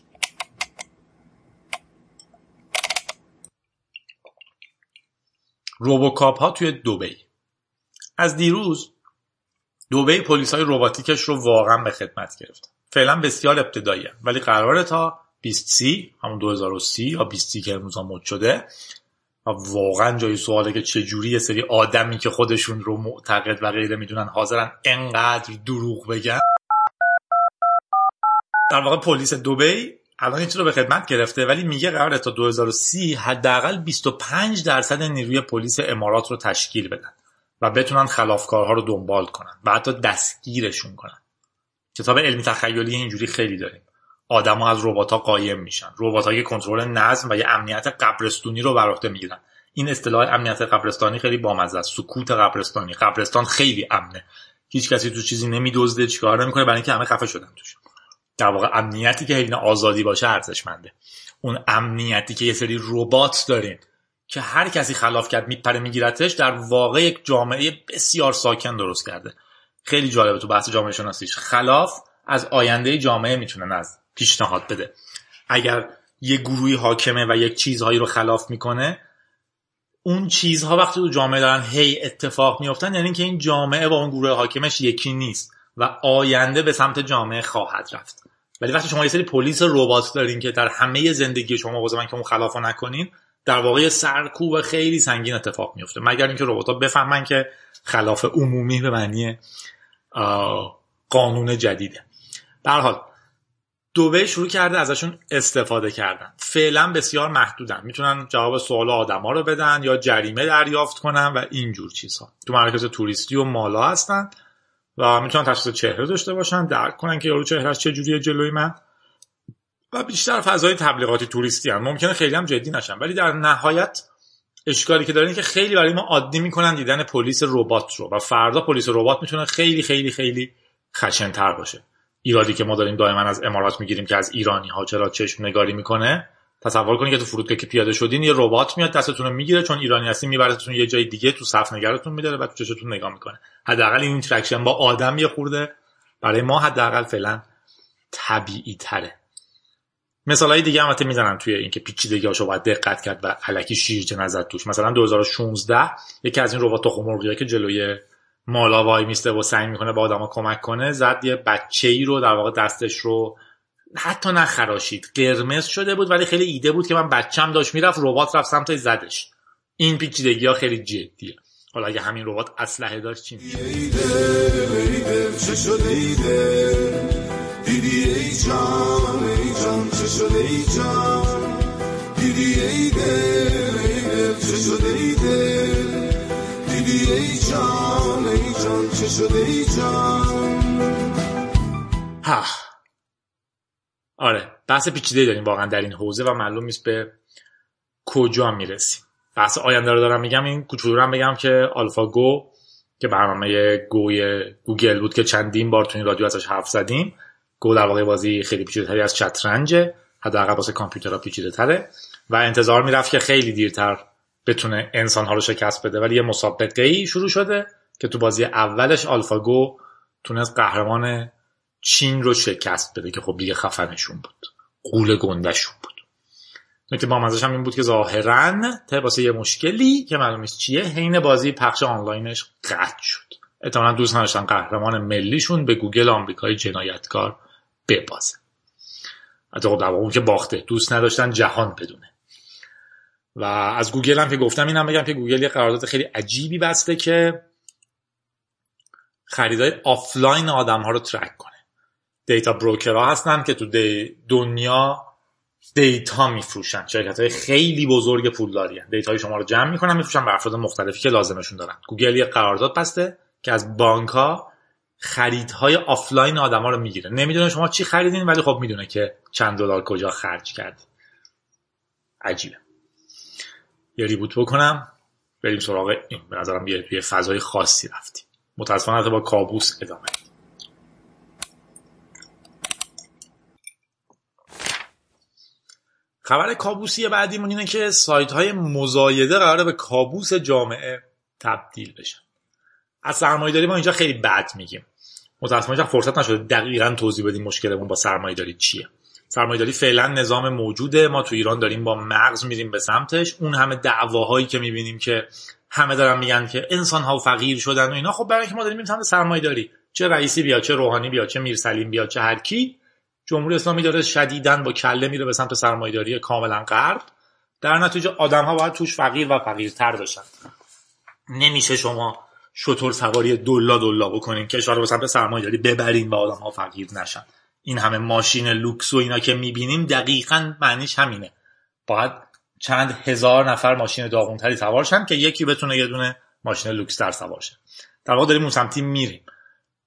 روبوکاپ ها توی دبی. از دیروز دبی پلیس‌های رباتیکش رو واقعا به خدمت گرفت. فعلا بسیار ابتداییه ولی قراره تا بیست سی همون دو هزار و سی یا بیست سی که امروزا مد شده و واقعا جای سواله که چجوری یه سری آدمی که خودشون رو معتقد و غیره میدونن حاضرن انقدر دروغ بگن. در واقع پلیس دبی الان این رو به خدمت گرفته ولی میگه قراره تا دو هزار و سی حداقل بیست و پنج درصد نیروی پلیس امارات رو تشکیل بدن و بتونن خلافکارها رو دنبال کنن و حتی دستگیرشون کنن. کتاب علمی تخیلی اینجوری خیلی داریم. آدما از ربات‌ها قایم میشن. ربات‌ها که کنترل نظم و یه امنیت قبرستونی رو بر عهده میگیرن. این اصطلاح امنیت قبرستانی خیلی بامزه است. سکوت قبرستانی. قبرستان خیلی امنه. هیچ کسی تو چیزی نمیدزده، چیکار نمیکنه برای اینکه همه خفه شدن توش. در واقع امنیتی که حین آزادی باشه ارزشمنده. اون امنیتی که یه سری ربات دارین که هر کسی خلاف کرد میپره میگیرتش در واقع یک جامعه بسیار ساکن درست کرده. خیلی جالبه تو بحث جامعه شناسیش. خلاف از آینده جامعه میتونه از پیشنهاد بده. اگر یه گروهی حاکمه و یک چیزهایی رو خلاف میکنه اون چیزها وقتی تو جامعه دارن هی اتفاق میافتن یعنی که این جامعه با اون گروه حاکمش یکی نیست و آینده به سمت جامعه خواهد رفت. ولی وقتی شما یه سری پلیس ربات دارین که در همه زندگی شما مواظبن که اون خلافو نکنین در واقع سرکوب خیلی سنگین اتفاق میفته مگر اینکه ربات‌ها بفهمن که خلاف عمومی به معنی قانون جدیده. به هر حال دبی شروع کرده ازشون استفاده کردن. فعلا بسیار محدودن. میتونن جواب سوال آدما رو بدن یا جریمه دریافت کنن و اینجور چیزها. تو مراکز توریستی و مالا هستن و میتونن تشخیص چهره داشته باشن، درک کنن که یارو چهرهش چه جوریه جلوی من. و بیشتر فضای تبلیغاتی توریستی هم ممکنه خیلی هم جدی نشن ولی در نهایت اشکالی که داره اینه که خیلی برای ما عادی میکنن دیدن پلیس ربات رو و فردا پلیس ربات میتونه خیلی خیلی خیلی خشن‌تر باشه. ایرادی که ما داریم دائما از امارات میگیریم که از ایرانی ها چرا چشم نگاری میکنه. تصور کنید که تو فرودگاه که پیاده شدین یه ربات میاد دستتون رو میگیره چون ایرانی هستین میبرتتون یه جای دیگه تو صف نگرتون میداره بعد تو چشتون نگاه میکنه. حداقل این اینتراکشن با آدم یه خورده برای ما حداقل فعلا طبیعی تره. مثالای دیگه هم البته میزنن توی این که پیچیدگیاشو باید دقت کرد و الکی شیرجه نزد توش. مثلا دو هزار و شانزده یکی از این ربات تخم مرغیا که جلوی مالا وای میسته و سعی میکنه با آدما کمک کنه زد یه بچه‌ای رو در واقع دستش رو حتی نخراشید. قرمز شده بود ولی خیلی ایده بود که من بچه‌م داشت میرفت ربات رفت سمتش زدش. این پیچیدگی‌ها خیلی جدیه. حالا اگه همین ربات اسلحه داشت چی میشه؟ دیدی ای جان ای جان چه شده ای جان دیدی ای دل ای دل چه شده ای دل دیدی ای جان ای جان چه شده ای جان. ها آره بحث پیچیده داریم واقعا در این حوزه و معلوم نیست به کجا میرسیم. بحث آینده رو دارم میگم. این کوچولو رو هم بگم که آلفاگو که برنامه گوی گوگل بود که چندین بار تو این رادیو ازش حرف زدیم. گو در واقع بازی خیلی پیچیده‌تری از شطرنجه، حداقل واسه کامپیوترها پیچیده‌تره و انتظار میرفت که خیلی دیرتر بتونه انسان‌ها رو شکست بده ولی یه مسابقه‌ای شروع شده که تو بازی اولش آلفاگو تونست قهرمان چین رو شکست بده که خب دیگه خفنشون بود، قول گنده‌شون بود. نکته بامزه‌ش هم این بود که ظاهراً واسه یه مشکلی که معلوم نیست چیه حین بازی پخش آنلاینش قطع شد. احتمالاً دوست نداشتن قهرمان ملیشون به گوگل آمریکای جنایتکار ببازه. حتی خب در واقع اون که باخته دوست نداشتن جهان بدونه. و از گوگل هم که گفتم اینم بگم که گوگل یه قرارداد خیلی عجیبی بسته که خریدای آفلاین آدم‌ها رو ترک کنه. دیتا بروکرها هستن که تو دنیا دیتا میفروشن، شرکت‌های خیلی بزرگ پولداری هستن، دیتای شما رو جمع میکنن میفروشن به افراد مختلفی که لازمشون دارن. گوگل یه قرارداد بسته که از بانک‌ها خریدهای آفلاین آدم‌ها رو میگیره، نمیدونه شما چی خریدین ولی خب میدونه که چند دلار کجا خرج کردین. عجیبه. یه ریبوت بکنم بریم سراغ این. به نظرم یه توی فضای خاصی رفتیم، متأسفانه با کابوس ادامه. خبر کابوسی بعدیمون اینه که سایت‌های مزایده قراره به کابوس جامعه تبدیل بشن. از سرمایه‌داری ما اینجا خیلی بد میگیم، متأسفانه فرصت نشده دقیقاً توضیح بدیم مشکلمون با سرمایه‌داری چیه. سرمایه‌داری فعلا نظام موجوده، ما تو ایران داریم با مغز میریم به سمتش. اون همه دعواهایی که میبینیم که همه دارن میگن که انسان‌ها فقیر شدن و اینا، خب برای اینکه ما داریم میریم سمت سرمایه‌داری. چه رئیسی بیا، چه روحانی بیا، چه میرسلیم بیا، چه هر کی، جمهوری اسلامی داره شدیداً با کله میره به سمت سرمایه‌داری کاملا غرب. در نتیجه آدم‌ها باید توش فقیر و فقیرتر بشن. نمیشه شما شتر سواری دلا دلا بکنین که اشاره به سمت سرمایه‌داری ببرین و آدم‌ها فقیر نشن. این همه ماشین لوکس و اینا که میبینیم دقیقاً معنیش همینه. باید چند هزار نفر ماشین داغونتری سوار شن که یکی بتونه یه دونه ماشین لوکس‌تر سوار شه. در واقع داریم اون سمتی میریم.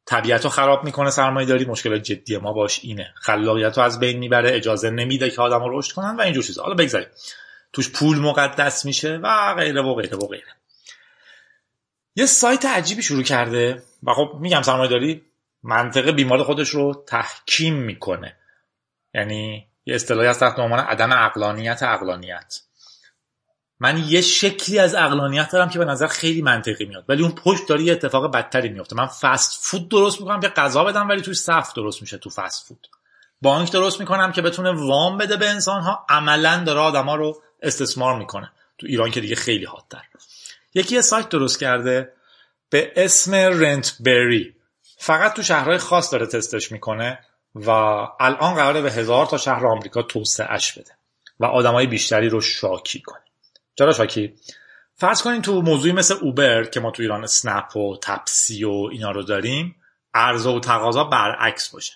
طبیعتو خراب میکنه سرمایه‌داری، مشکل جدی ما باش اینه. خلاقیتو از بین میبره، اجازه نمیده که آدمو رشد کنن و این جور چیزا. حالا بگذاریم. توش پول مقدس میشه و غیره و غیره و غیره. یه سایت عجیبی شروع کرده و خب میگم سرمایه‌داری منطقه بیمار خودش رو تحکیم میکنه. یعنی یه اصطلاحی هست تحت عنوان عدم عقلانیت عقلانیت. من یه شکلی از عقلانیت دارم که به نظر خیلی منطقی میاد ولی اون پشت داره یه اتفاق بدتری میفته. من فست فود درست میکنم که غذا بدم ولی توش صف درست میشه تو فست فود. بانک درست میکنم که بتونه وام بده به انسان‌ها، عملاً داره آدما رو استثمار میکنه. تو ایران که دیگه خیلی حادتر. یکی یه سایت درست کرده به اسم رنت بری، فقط تو شهرهای خاص داره تستش میکنه و الان قراره به هزار تا شهر آمریکا توسعهش بده و آدمای بیشتری رو شاکی کنه. چرا شاکی؟ فرض کنین تو موضوعی مثل اوبر که ما تو ایران اسنپ و تپسی و اینا رو داریم، عرضه و تقاضا برعکس باشه.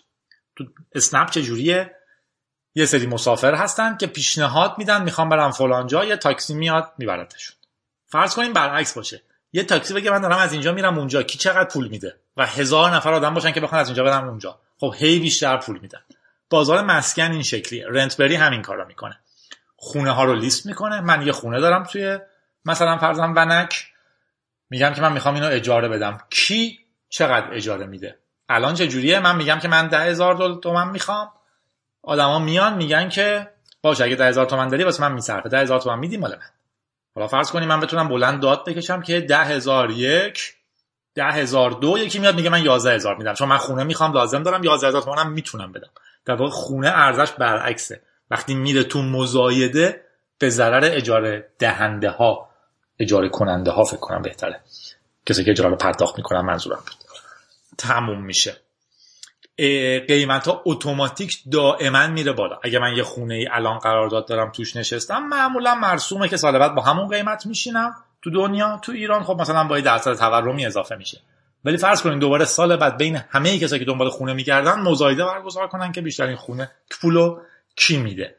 تو اسنپ چجوریه؟ یه سری مسافر هستن که پیشنهاد میدن میخوام برم فلان جا، یه تاکسی میاد میبردشون. فرض کنین برعکس باشه، یه تاکسی بگه من دارم از اینجا میرم اونجا، کی چقدر پول میده؟ و هزار نفر آدم باشن که بخوان از اینجا برن اونجا، خب هی بیشتر پول میدن. بازار مسکن این شکلیه. رنت بری همین کارا میکنه، خونه ها رو لیست میکنه. من یه خونه دارم توی مثلا فرضاً ونک، میگم که من میخوام اینو اجاره بدم، کی چقدر اجاره میده؟ الان چه جوریه؟ من میگم که من ده هزار تومان میخوام، آدما میان میگن که باشه اگه ده هزار تومان داری واسه من میصرفه، ده هزار تومان میدی مال من. حالا فرض کنیم من بتونم بلند داد بکشم که ده هزار یک، ده هزار دو، یکی میاد میگه من یازده هزار میدم چون من خونه میخوام لازم دارم، یازده هزار تومانم میتونم بدم. در واقع خونه ارزش برعکسه، وقتی میره تو مزایده به ضرر اجاره دهنده ها، اجاره کننده ها فکر کنم بهتره، کسی که اجاره رو پرداخت میکنن منظورم بود، تموم میشه. قیمت ها اتوماتیک دائما میره بالا. اگه من یه خونه ای الان قرارداد دارم توش نشستم، معمولا مرسومه که سال بعد با همون قیمت میشینم. تو دنیا، تو ایران خب مثلا با درصد تورمی اضافه میشه، ولی فرض کنین دوباره سال بعد بین همه کسایی که دنبال خونه میگردن مزایده برگزار کنن که بیشترین خونه پولو کی میده.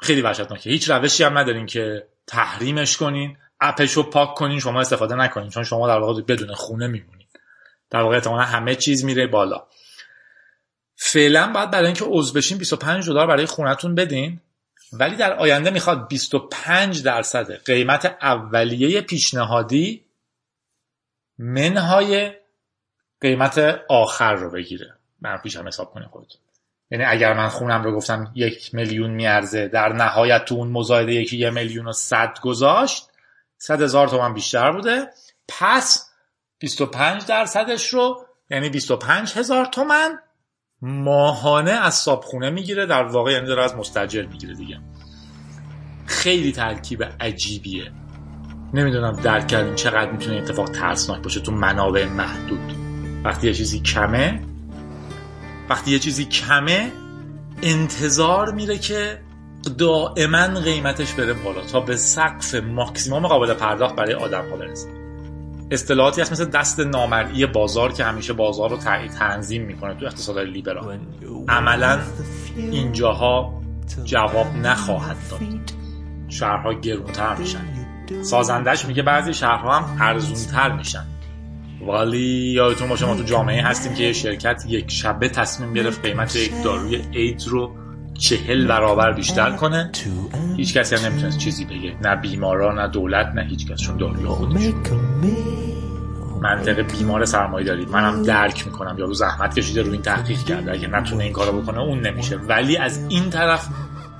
خیلی وحشتناکه. هیچ روشی هم ندارین که تحریمش کنین، اپشو پاک کنین، شما استفاده نکنین، چون شما در واقع بدون خونه میمونین. در واقع احتمالاً همه چیز میره بالا. فعلا باید برای اینکه عضو بشین بیست و پنج دلار برای خونتون بدین، ولی در آینده میخواد بیست و پنج درصد قیمت اولیه پیشنهادی منهای قیمت آخر رو بگیره. منفیش هم حساب کنین خودتون. یعنی اگر من خونم رو گفتم یک میلیون میارزه، در نهایت تو اون مزایده یکی یه میلیون و صد گذاشت، صد هزار تومن بیشتر بوده، پس بیست و پنج درصدش رو یعنی بیست و پنج هزار تومن ماهانه از صابخونه میگیره. در واقع یعنی داره از مستاجر میگیره دیگه. خیلی ترکیب عجیبیه، نمیدونم درک کردین چقدر میتونه اتفاق ترسناک باشه تو منابع محدود. وقتی یه چیزی کمه وقتی یه چیزی کمه انتظار میره که دائما قیمتش بره بالا تا به سقف ماکسیموم قابل پرداخت برای آدم‌ها برسه. اصطلاحاتی هست مثل دست نامرئی بازار که همیشه بازار رو تنظیم میکنه تو اقتصاد لیبرال. عملا اینجاها جواب نخواهد داد، شهرها گرونتر میشن. سازندش میگه بعضی شهرها هم ارزونتر میشن، ولی یادتون باشه ما تو جامعه هستیم که یه شرکت یک شبه تصمیم گرفت قیمت یک داروی ایدز رو چهل برابر بیشتر کنه. هیچ کسی هم نمیتونه چیزی بگه، نه بیمارا، نه دولت، نه هیچ کس، چون داروی خودش. منطقه بیمار سرمایه داری، منم درک میکنم، یارو زحمت کشیده روی این تحقیق کرده، اگه نتونه این کارو بکنه اون نمیشه. ولی از این طرف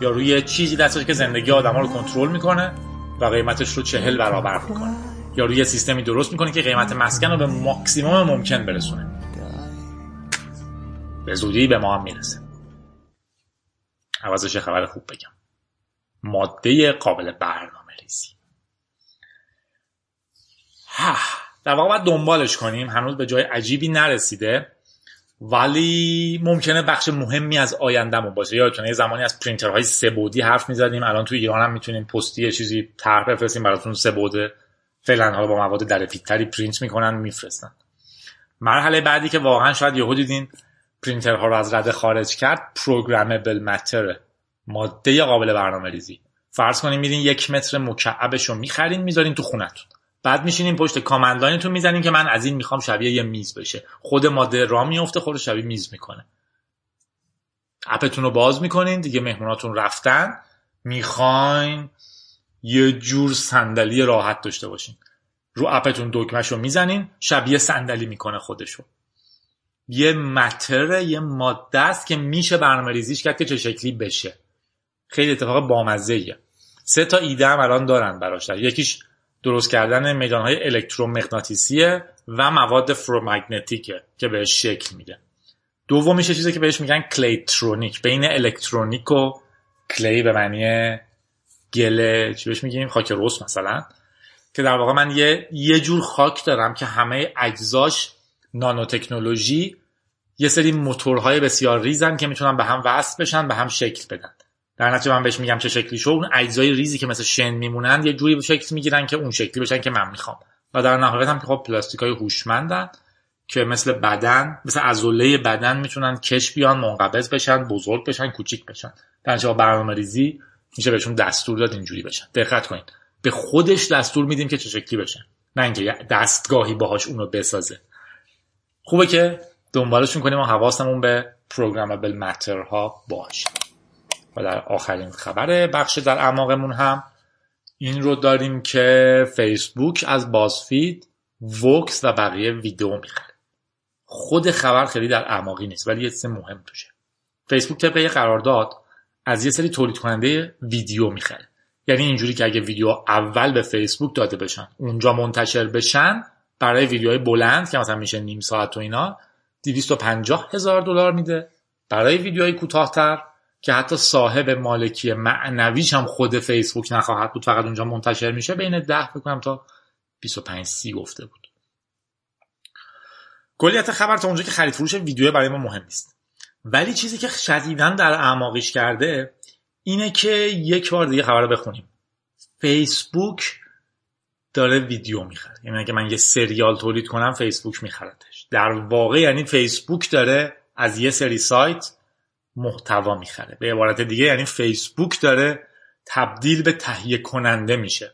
یارو یه چیزی دستش که زندگی آدما رو کنترل میکنه و قیمتش رو چهل برابر میکنه. یارو یه سیستمی درست میکنه که قیمت مسکن رو به ماکسیمم ممکن برسونه. به زودی به ما هم میرسه. عوضش خبر خوب بگم، ماده قابل برنامه ریزی. ها، در واقع باید دنبالش کنیم، هنوز به جای عجیبی نرسیده، ولی ممکنه بخش مهمی از آیندهمون باشه. یادتونه یه زمانی از پرینترهای سه بعدی حرف میزدیم، الان تو ایران هم میتونیم پستی یه چیزی طرح بفرستیم براتون سه بعده. فعلا حالا با مواد درفیک‌تری پرینت میکنن میفرستن. مرحله بعدی که واقعا شاید یهو دیدین پرینترها رو از رده خارج کرد، پروگرامبل متره، ماده قابل برنامه‌ریزی. فرض کنیم میرین یک متر مکعبشو میخرین میذارین تو خونتون، بعد میشینین پشت کامند لاینتون میزنین که من از این میخوام شبیه یه میز بشه. خود ماده را میفته، خودش شبیه میز میکنه. اپتون رو باز میکنین، دیگه مهموناتون رفتن، میخواین یه جور صندلی راحت داشته باشین، رو اپتون دکمهشو میزنین، شبیه صندلی میکنه خودشو. یه متره، یه ماده است که میشه برنامه‌ریزیش کرد که چه شکلی بشه. خیلی اتفاق بامزه‌ایه. سه تا ایده هم الان دارن براش. یکیش درست کردن میدانهای الکترومغناطیسیه و مواد فرومگنتیکه که بهش شکل میده. دومیشه چیزی که بهش میگن کلیترونیک، بین الکترونیک و کلی به معنی گله، چی بهش میگیم، خاک رس مثلا، که در واقع من یه یه جور خاک دارم که همه اجزاش نانو تکنولوژی، یه سری موتورهای بسیار ریزن که میتونن به هم وصل بشن، به هم شکل بدن. در نتیجه من بهش میگم چه شکلی شو. اون اجزای ریزی که مثل شن میمونن یه جوری شکل میگیرن که اون شکلی بشن که من میخوام. و در نهایت هم که خب پلاستیکای هوشمندن که مثل بدن، مثل عضله بدن میتونن کش بیان، منقبض بشن، بزرگ بشن، کوچیک بشن. در نتیجه برنامه‌ریزی میشه بهشون دستور داد اینجوری بشن. دقت کنید، به خودش دستور میدیم که چه شکلی بشن، نه اینکه دستگاهی باهاش اون رو بسازه. خوبه که دنبالشون کنیم و حواسمون به پروگرامبل مترها باشه. و در آخرین خبر بخش در اعماقمون هم این رو داریم که فیسبوک از بازفید، وکس و بقیه ویدیو میخره. خود خبر خیلی در اعماقی نیست، ولی یه چیز مهم توشه. فیسبوک طبق یه قرارداد از یه سری تولید کننده ویدیو میخره. یعنی اینجوری که اگه ویدیو اول به فیسبوک داده بشن، اونجا منتشر بشن، برای ویدیوهای بلند که مثلا میشه نیم ساعت و اینا دویست و پنجاه هزار دلار میده، برای ویدیوهای کوتاه‌تر که حتی صاحب مالکی معنویش هم خود فیسبوک نخواهد بود، فقط اونجا منتشر میشه، بین ده بکنم تا بیست و پنج سی گفته بود. کلیت خبر تا اونجا که خرید فروش ویدیو برای ما مهم نیست، ولی چیزی که شدیداً در اعماقش کرده اینه که یک بار دیگه خبر رو بخونیم. فیسبوک داره ویدیو میخره. یعنی اگه من یه سریال تولید کنم فیسبوک میخردش. در واقع یعنی فیسبوک داره از یه سری سایت محتوا میخره. به عبارت دیگه یعنی فیسبوک داره تبدیل به تهیه کننده میشه.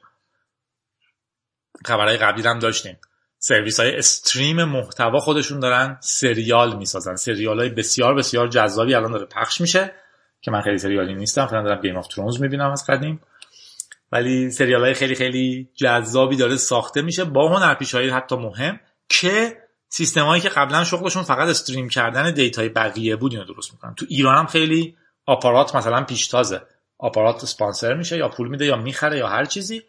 خبرهای قبلی هم داشتیم، سرویس های استریم محتوا خودشون دارن سریال میسازن. سریال های بسیار بسیار جذابی الان داره پخش میشه که من خیلی سریالی نیستم، فعلا دارم گیم آف ترونز میبینم از قدیم، ولی سریال های خیلی خیلی جذابی داره ساخته میشه با هنرپیشه‌های حتی مهم که سیستمایی که قبلا شغلشون فقط استریم کردن دیتای بقیه بود اینو درست میکنن. تو ایران هم خیلی آپارات مثلا پیشتازه، آپارات اسپانسر میشه یا پول میده یا میخره یا هر چیزی،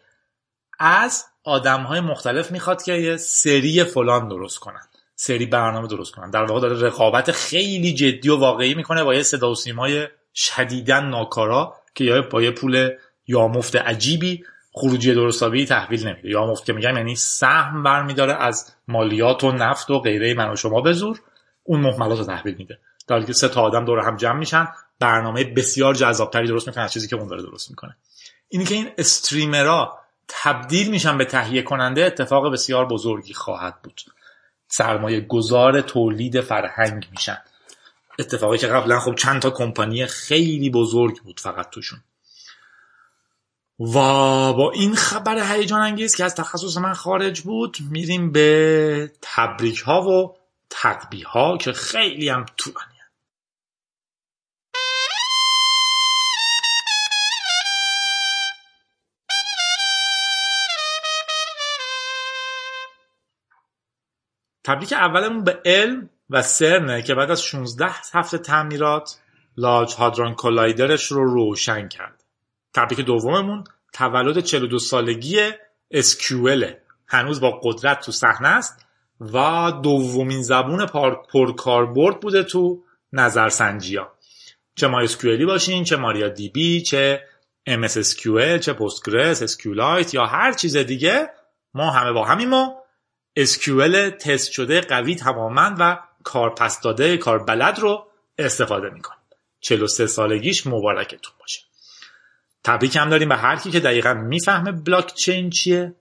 از آدمهای مختلف میخواد که یه سری فلان درست کنن، سری برنامه درست کنن. در واقع داره رقابت خیلی جدی و واقعی میکنه با یه صدا و سیمای شدیداً ناکارا که یا با یه پول یا مفت عجیبی خروجی درستابی تحویل نمیده. یا مفت که میگم یعنی سهم برمیداره از مالیات و نفت و غیره من و شما به زور، اون مهملات رو تحویل میده، در حالی که سه تا آدم دور هم جمع میشن برنامه بسیار جذابتری درست میکنه از چیزی که اون داره درست میکنه. اینی که این استریمرها تبدیل میشن به تهیه کننده اتفاق بسیار بزرگی خواهد بود. سرمایه گذار تولید فرهنگ میشن، اتفاقی که قبلا خب چند تا کمپانی خیلی بزرگ بود فقط توشون. و با این خبر هیجان انگیز که از تخصص من خارج بود میریم به تبریک ها و تقبیح ها که خیلی هم طولانی. تبریک اولمون به علم و سرنه که بعد از شانزده هفته تعمیرات لارج هادران کلایدرش رو روشن کرد. تبریک دوممون تولد چهل و دو سالگی اس کیو ال، هنوز با قدرت تو صحنه است و دومین زبون پرکاربرد بوده تو نظرسنجی‌ها. چه ما اس کیو ال باشین، چه ماریا دی بی، چه ام اس اس کیو ال، چه پستگرس، اسکیولایت یا هر چیز دیگه، ما همه با همیم و اس کیو ال تست شده قوی تماما و کارپس داده کاربلد رو استفاده میکنه. چهل و سه سالگیش مبارکتون باشه. تبریک هم داریم به هر کی که دقیقاً میفهمه بلاک چین چیه،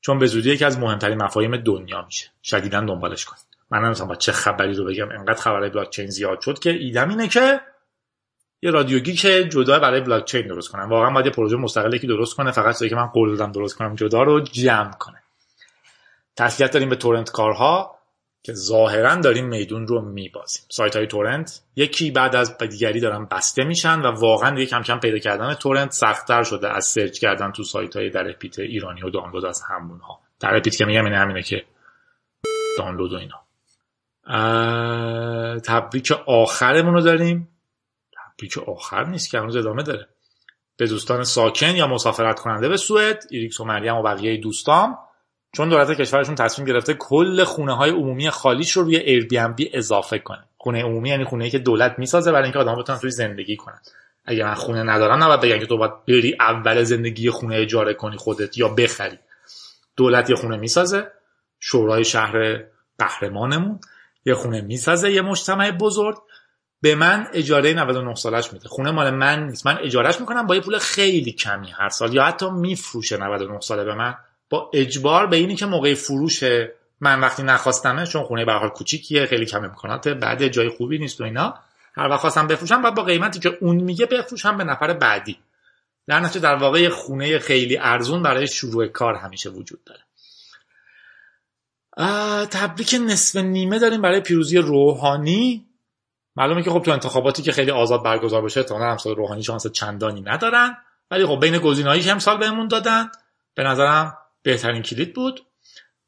چون به زودی یکی از مهمترین مفاهیم دنیا میشه. شدیداً دنبالش کنید. من نمی‌دونم با چه خبری رو بگم، انقدر خبرای بلاک چین زیاد شد که ایدم اینه که یه رادیو گیک جدا برای بلاک چین درست کنم. واقعاً باید یه پروژه مستقلی که درست کنه، فقط چیزی که من قول دادم درست کنم جدا رو جمع کنه. تسلیت داریم به تورنت کارها که ظاهرا داریم میدون رو میبازیم. سایت های تورنت یکی بعد از دیگری دارن بسته میشن و واقعا دیگه کم کم پیدا کردن تورنت سخت‌تر شده از سرچ کردن تو سایت های در اپیت ایرانی و دانلود از همونها. در اپیت که میگم اینه همینه که دانلود و اینا. تبریک آخرمون رو داریم. تبریک آخر نیست که هنوز ادامه داره. به دوستان ساکن یا مسافرت کننده به سوئد، ایریکس و مریم و بقیه دوستام، چون دولت کشورشون تصمیم گرفته کل خونه‌های عمومی خالیش رو روی ایربی‌ان‌بی اضافه کنه. خونه عمومی یعنی خونه‌ای که دولت میسازه برای اینکه آدم‌ها بتونن توش زندگی کنن. اگه من خونه ندارم نباید بگن که تو باید بری اول زندگی خونه اجاره کنی خودت یا بخری. دولت یه خونه میسازه، شورای شهر قهرمانمون یه خونه میسازه، یه مجتمع بزرگ به من اجاره نود و نه سالش میده. خونه مال من نیست، من اجارهش میکنم با یه پول خیلی کمی هر سال، یا حتی میفروشه نود و نه ساله به من با اجبار به اینی که موقع فروشه من وقتی نخواستمه، چون خونه به هر حال کوچیکیه خیلی کم امکاناته، بعد جای خوبی نیست و اینا، هر وقت خواستم بفروشم بعد با قیمتی که اون میگه بفروشم به نفر بعدی. در نتیجه در واقع خونه خیلی ارزون برای شروع کار همیشه وجود داره. تبریک نصف نیمه داریم برای پیروزی روحانی. معلومه که خب تو انتخاباتی که خیلی آزاد برگزار بشه تا امسال روحانی شانس چندانی ندارن، ولی خب بین گزینه‌هایی که امسال بهمون دادن به نظرم بهترین کلید بود.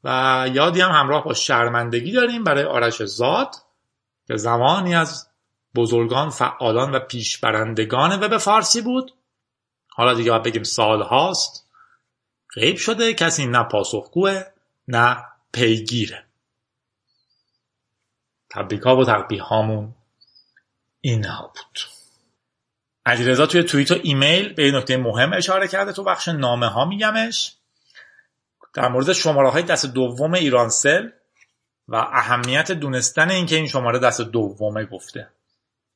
و یادی هم همراه با شرمندگی داریم برای آرش زاد که زمانی از بزرگان، فعالان و پیشبرندگان وب فارسی بود، حالا دیگه باید بگیم سال هاست غیب شده، کسی نه پاسخگوه نه پیگیره. تبریک‌ها و تقبیح‌هامون اینها بود. علیرضا توی توییت و ایمیل به این نکته مهم اشاره کرده، تو بخش نامه ها میگمش، در مورد شماره های دست دوم ایرانسل و اهمیت دونستن اینکه این شماره دست دومه گفته.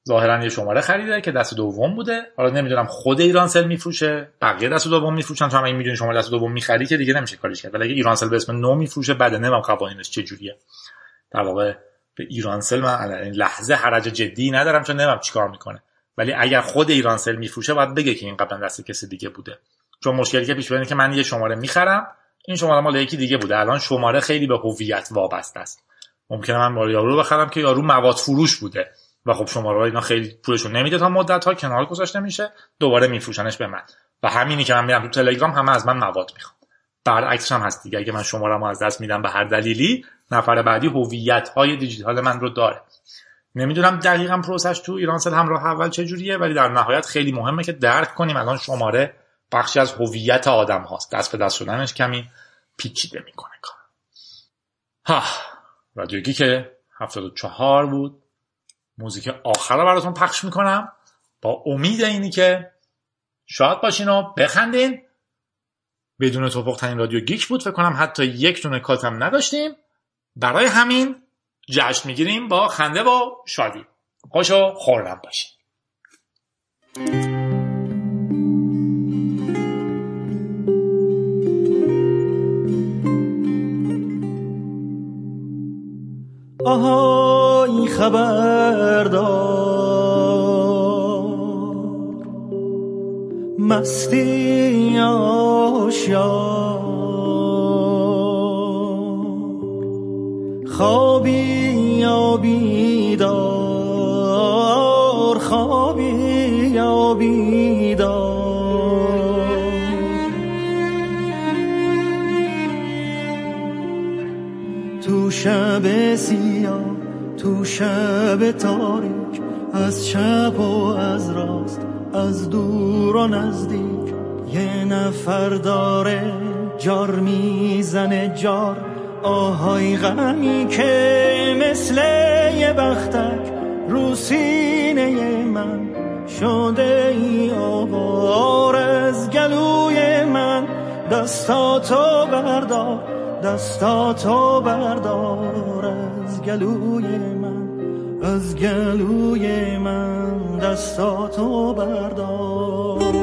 ظاهرا یه شماره خریده که دست دوم بوده، حالا نمیدونم خود ایرانسل میفروشه بقیه دست دوم میفروشن، چون اگه میدونی شماره دست دوم میخری که دیگه نمیشه کاریش کرد، ولی اگه ایرانسل به اسم نو میفروشه بعد نمیدونم قوانینش چه جوریه. در واقع به ایرانسل من الان این لحظه حرج جدی ندارم چون نمیدونم چیکار میکنه، ولی اگر خود ایرانسل میفروشه باید بگه که این قبلا دست کسی دیگه بوده، چون مشکلی که پیش میاد اینه که من یه شماره میخرم، این شماره مال یکی دیگه بوده، الان شماره خیلی به هویت وابسته است. ممکنه من مال یارو بخرم که یارو مواد فروش بوده و خب شماره اینا خیلی پولشون نمیده، تا مدت ها کنار گذاشته میشه، دوباره میفروشنش به من و همینی که من میرم تو تلگرام همه از من مواد میخوام. برعکسش هم هست دیگه، اگه من شماره‌مو از دست میدم به هر دلیلی، نفر بعدی هویت های دیجیتال من رو داره. نمیدونم دقیقاً پروسش تو ایرانسل همراه اول چه جوریه، ولی در نهایت خیلی مهمه که درک کنیم الان شماره بخشی از هویت آدم هاست. دست به دست شدنش کمی پیچیده میکنه کار. ها، رادیو گیک هفتاد و چهار بود. موزیک آخر رو براتون پخش میکنم با امید اینی که شاد باشین و بخندین. بدون توفیق ترین رادیو گیک بود، فکر کنم حتی یک دونه کات هم نداشتیم، برای همین جشن میگیریم با خنده و شادی. خوش و خورم باشین. آهای خبردار، مستی آشیار، خوابی یا بیدار، خوابی یا بیدار. تو شب سیاه، تو شب تاریک، از چپ و از راست، از دور و نزدیک، یه نفر داره جار میزنه جار. آهای غمی که مثل یه بختک رو سینه من شده ای آوار. از گلوی من دستاتو بردار، دستاتو بردار از گلوی من، از گلوی من دستاتو بردار.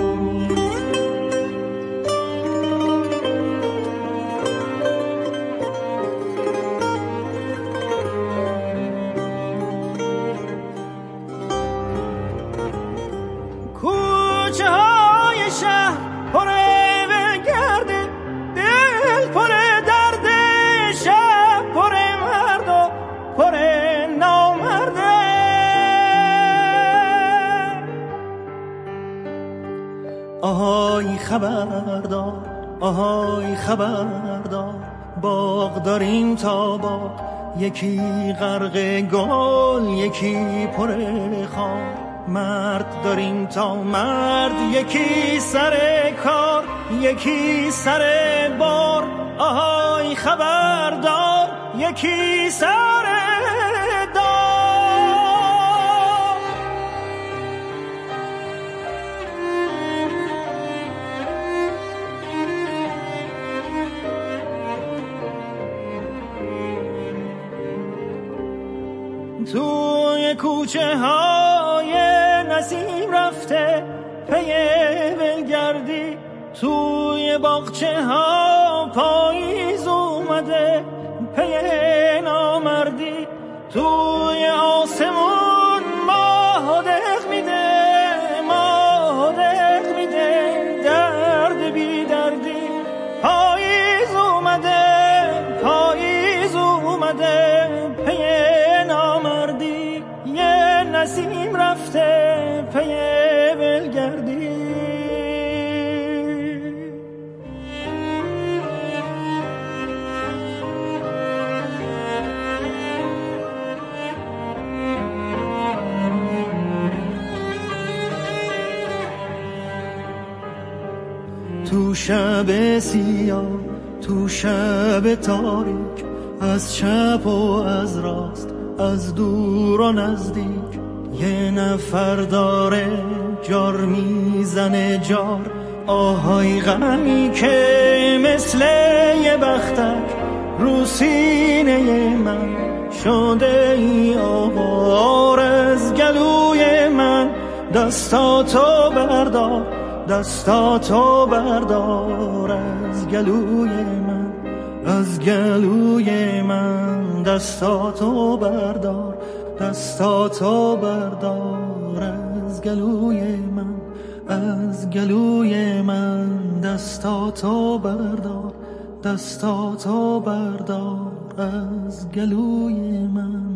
آهای خبردار، آهای خبردار، باغ داریم تا باغ، یکی غرق گل، یکی پر خار. مرد داریم تا مرد، یکی سر کار، یکی سر بار. آهای خبردار، یکی سر توی کوچه های نسیم رفته پی ولگردی، توی باغچه ها پاییز اومده پی نامردی، توی آسمون ماه دق میده، ماه دق میده درد بی دردی. پاییز اومده، پاییز اومده پی نسیم رفته پی ولگردی. تو شب سیاه، تو شب تاریک، از چپ و از راست، از دور و نزدیک، یه نفر داره جار میزنه جار. آهای غمی که مثل یه بختک رو سینه من شده ای آوار. از گلوی من دستاتو بردار، دستاتو بردار از گلوی من، از گلوی من دستاتو بردار، دستاتو بردار از گلوی من، از گلوی من دستاتو بردار، دستاتو بردار از گلوی من.